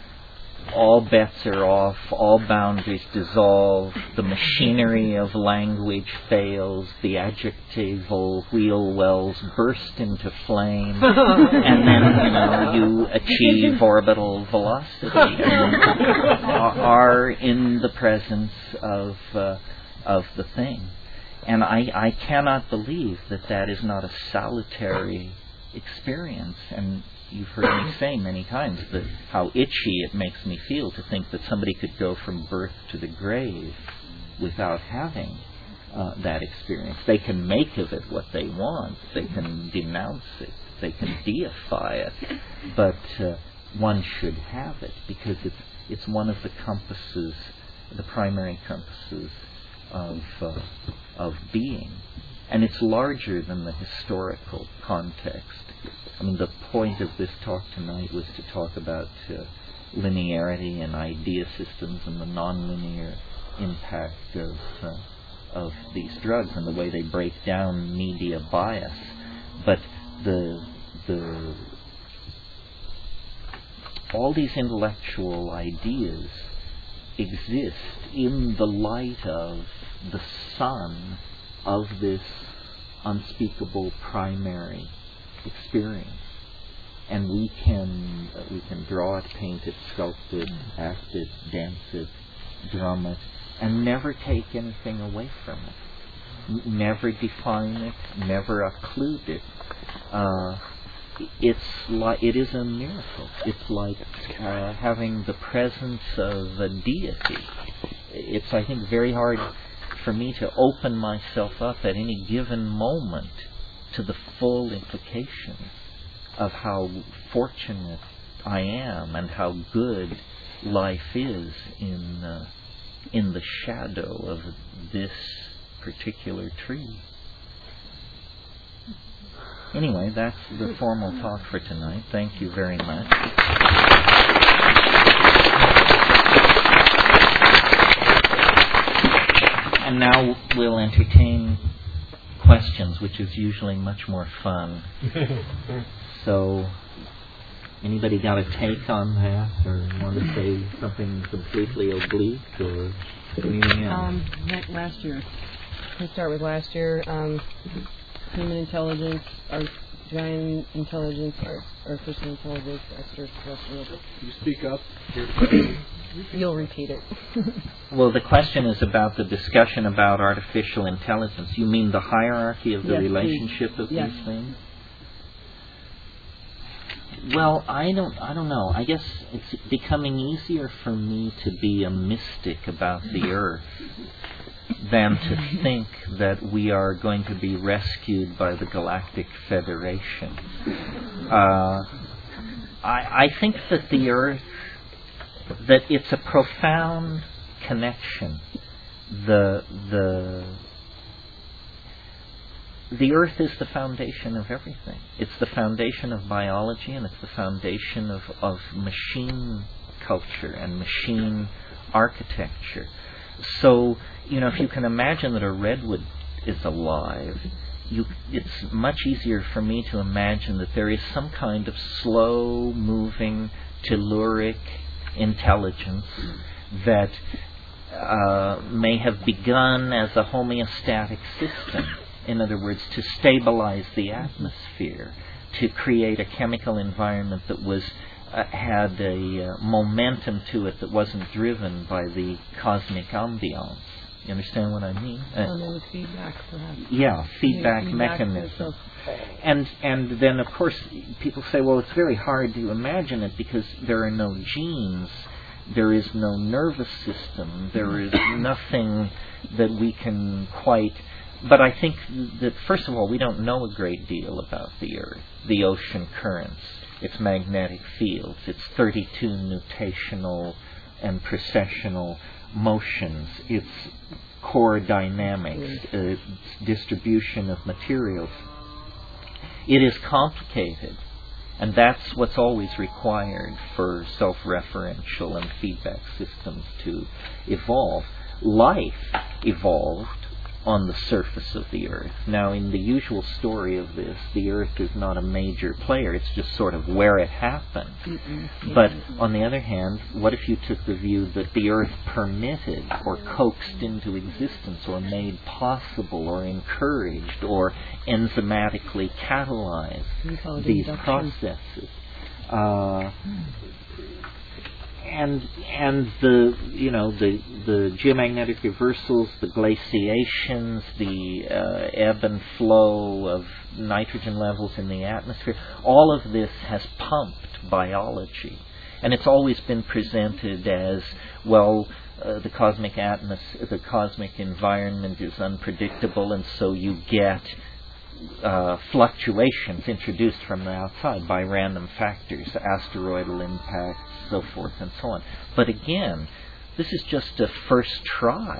all bets are off, all boundaries dissolve, the machinery of language fails, the adjectival wheel wells burst into flame, and then, you know, you achieve orbital velocity and are in the presence of uh, of the thing. And I, I cannot believe that that is not a solitary experience. And you've heard me say many times that how itchy it makes me feel to think that somebody could go from birth to the grave without having uh, that experience. They can make of it what they want. They can denounce it. They can deify it. But uh, one should have it because it's it's one of the compasses, the primary compasses of uh, of being. And it's larger than the historical context. I mean, the point of this talk tonight was to talk about uh, linearity and idea systems and the nonlinear impact of uh, of these drugs and the way they break down media bias. But the the all these intellectual ideas exist in the light of the sun of this unspeakable primary experience, and we can uh, we can draw it, paint it, sculpt it, act it, dance it, drum it, and never take anything away from it, N- never define it, never occlude it. Uh, it's like it is a miracle. It's like uh, having the presence of a deity. It's, I think, very hard for me to open myself up at any given moment to the full implications of how fortunate I am and how good life is in uh, in the shadow of this particular tree. Anyway, that's the formal talk for tonight. Thank you very much. And now we'll entertain questions, which is usually much more fun. So, anybody got a take on that, or want to say something completely oblique, or anything else? Um, last year, we start with last year. Um, human intelligence, our giant intelligence, our artificial intelligence, extraterrestrial. You speak up. You'll repeat it. Well, the question is about the discussion about artificial intelligence. You mean the hierarchy of the yes, relationship of yes. these things? Well, I don't I don't know. I guess it's becoming easier for me to be a mystic about the earth than to think that we are going to be rescued by the Galactic Federation. Uh, I, I think that the earth, that it's a profound connection. The the the earth is the foundation of everything. It's the foundation of biology, and it's the foundation of, of machine culture and machine architecture. So, you know, if you can imagine that a redwood is alive, you, it's much easier for me to imagine that there is some kind of slow-moving, telluric intelligence that uh, may have begun as a homeostatic system. In other words, to stabilize the atmosphere, to create a chemical environment that was uh, had a uh, momentum to it that wasn't driven by the cosmic ambience. You understand what I mean? Uh, oh, feedback, perhaps. Yeah, feedback, feedback mechanism. And and then, of course, people say, well, it's very hard to imagine it because there are no genes, there is no nervous system, there is nothing that we can quite... But I think that, first of all, we don't know a great deal about the Earth, the ocean currents, its magnetic fields, its thirty-two nutational and precessional motions, its core dynamics, uh, its distribution of materials. It is complicated, and that's what's always required for self-referential and feedback systems to evolve. Life evolved on the surface of the Earth. Now, in the usual story of this, the Earth is not a major player. It's just sort of where it happened. Mm-mm. But on the other hand, what if you took the view that the Earth permitted or coaxed into existence or made possible or encouraged or enzymatically catalyzed these processes? Uh, And and the you know the the geomagnetic reversals, the glaciations, the uh, ebb and flow of nitrogen levels in the atmosphere, all of this has pumped biology, and it's always been presented as, well, uh, the cosmic atmos the cosmic environment is unpredictable, and so you get Uh, fluctuations introduced from the outside by random factors, asteroidal impacts, so forth and so on. But again, this is just a first try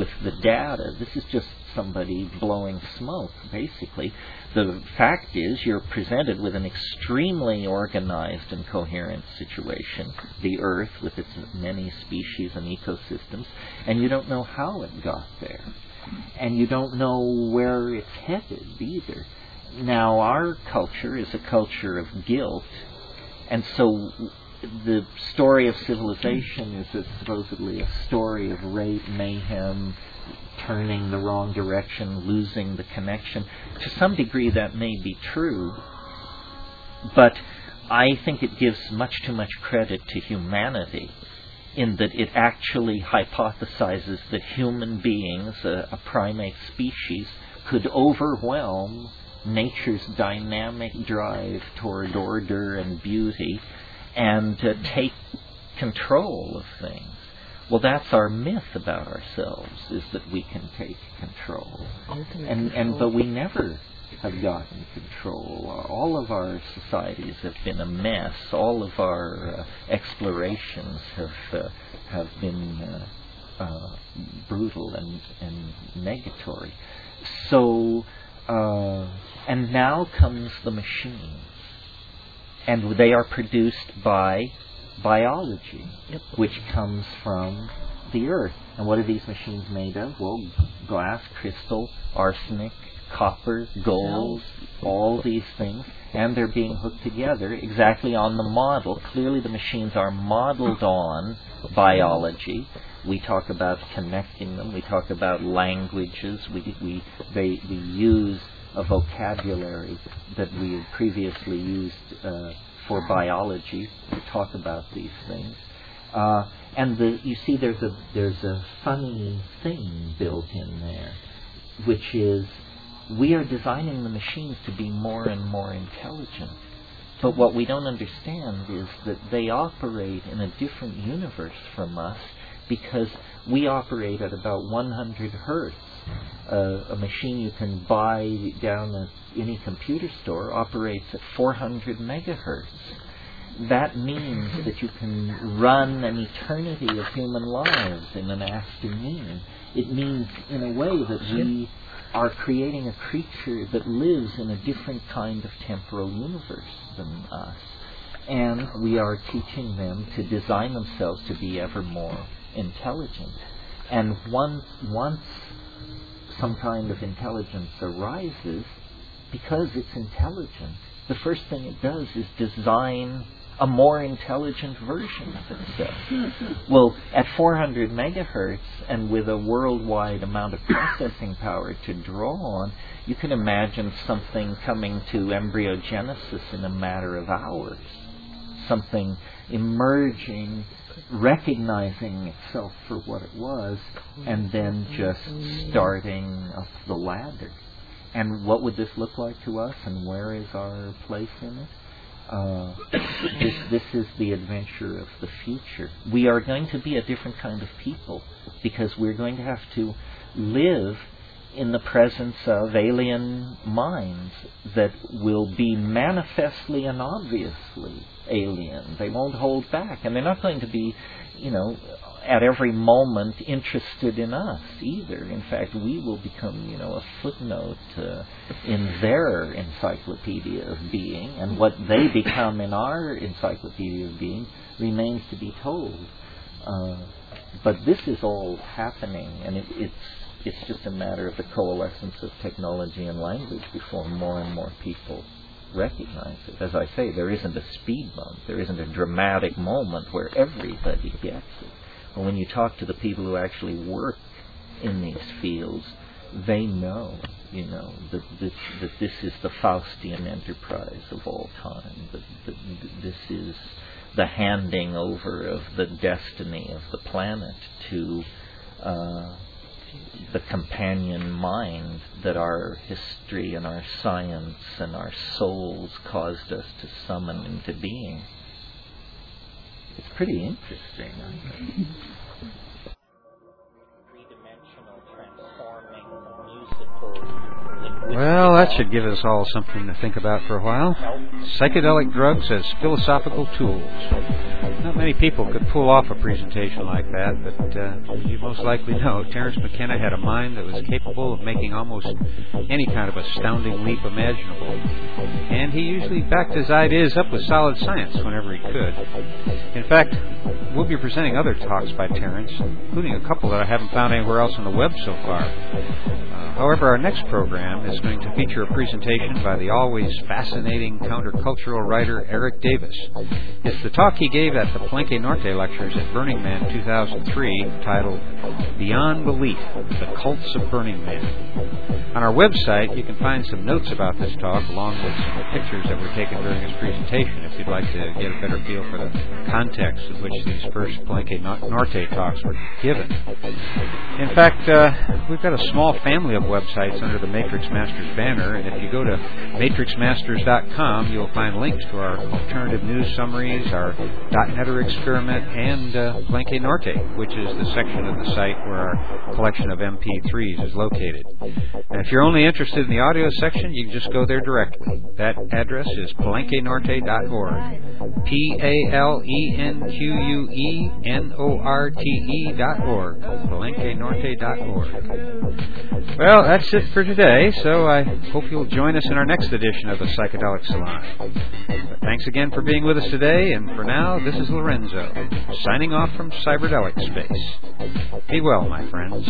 with the data. This is just somebody blowing smoke, basically. The fact is, you're presented with an extremely organized and coherent situation, the Earth with its many species and ecosystems, and you don't know how it got there. And you don't know where it's headed either. Now, our culture is a culture of guilt, and so the story of civilization is a, supposedly a story of rape, mayhem, turning the wrong direction, losing the connection. To some degree, that may be true, but I think it gives much too much credit to humanity, in that it actually hypothesizes that human beings, a, a primate species, could overwhelm nature's dynamic drive toward order and beauty and uh, take control of things. Well, that's our myth about ourselves, is that we can take control. And, and but we never have gotten control. All of our societies have been a mess. All of our uh, explorations have uh, have been uh, uh, brutal and, and negatory. So, uh, and now comes the machines, and they are produced by biology, yep, which comes from the Earth. And what are these machines made of? Well, glass, crystal, arsenic, copper, gold, all these things, and they're being hooked together exactly on the model. Clearly the machines are modeled on biology. We talk about connecting them. We talk about languages. We, we, they, we use a vocabulary that we had previously used uh, for biology to talk about these things. Uh, and the, you see there's a, there's a funny thing built in there, which is, we are designing the machines to be more and more intelligent. But what we don't understand is that they operate in a different universe from us, because we operate at about one hundred hertz. Uh, a machine you can buy down at any computer store operates at four hundred megahertz. That means that you can run an eternity of human lives in an afternoon. It means, in a way, that we are creating a creature that lives in a different kind of temporal universe than us. And we are teaching them to design themselves to be ever more intelligent. And once, once some kind of intelligence arises, because it's intelligent, the first thing it does is design a more intelligent version of itself. Well, at four hundred megahertz and with a worldwide amount of processing power to draw on, you can imagine something coming to embryogenesis in a matter of hours, something emerging, recognizing itself for what it was, and then just starting up the ladder. And what would this look like to us, and where is our place in it? Uh, this, this is the adventure of the future. We are going to be a different kind of people, because we're going to have to live in the presence of alien minds that will be manifestly and obviously alien. They won't hold back, and they're not going to be, you know, at every moment interested in us either. In fact, we will become, you know, a footnote uh, in their encyclopedia of being, and what they become in our encyclopedia of being remains to be told. Uh, but this is all happening, and it, it's it's just a matter of the coalescence of technology and language before more and more people recognize it. As I say, there isn't a speed bump. There isn't a dramatic moment where everybody gets it. But when you talk to the people who actually work in these fields, they know, you know, that, that, that this is the Faustian enterprise of all time, that, that, that this is the handing over of the destiny of the planet to uh, the companion mind that our history and our science and our souls caused us to summon into being. It's pretty interesting, isn't it? Well, that should give us all something to think about for a while. Psychedelic drugs as philosophical tools. Not many people could pull off a presentation like that, but uh, you most likely know Terrence McKenna had a mind that was capable of making almost any kind of astounding leap imaginable. And he usually backed his ideas up with solid science whenever he could. In fact, we'll be presenting other talks by Terrence, including a couple that I haven't found anywhere else on the web so far. Uh, however, our next program is going to feature a presentation by the always fascinating countercultural writer Eric Davis. It's the talk he gave at the Palenque Norte lectures at Burning Man two thousand three, titled Beyond Belief, The Cults of Burning Man. On our website, you can find some notes about this talk, along with some of the pictures that were taken during his presentation, if you'd like to get a better feel for the context in which these first Palenque Norte talks were given. In fact, uh, we've got a small family of websites under the Matrix Masters banner, and if you go to matrix masters dot com, you'll find links to our alternative news summaries, our .netter experiment, and uh, Palenque Norte, which is the section of the site where our collection of M P threes is located. And if you're only interested in the audio section, you can just go there directly. That address is palenque norte dot org. P A L E N Q U E N O R T E dot org. palenque norte dot org. Well, that's it for today, so I hope you'll join us in our next edition of the Psychedelic Salon. But thanks again for being with us today, and for now, this is Lorenzo, signing off from Cyberdelic Space. Be well, my friends.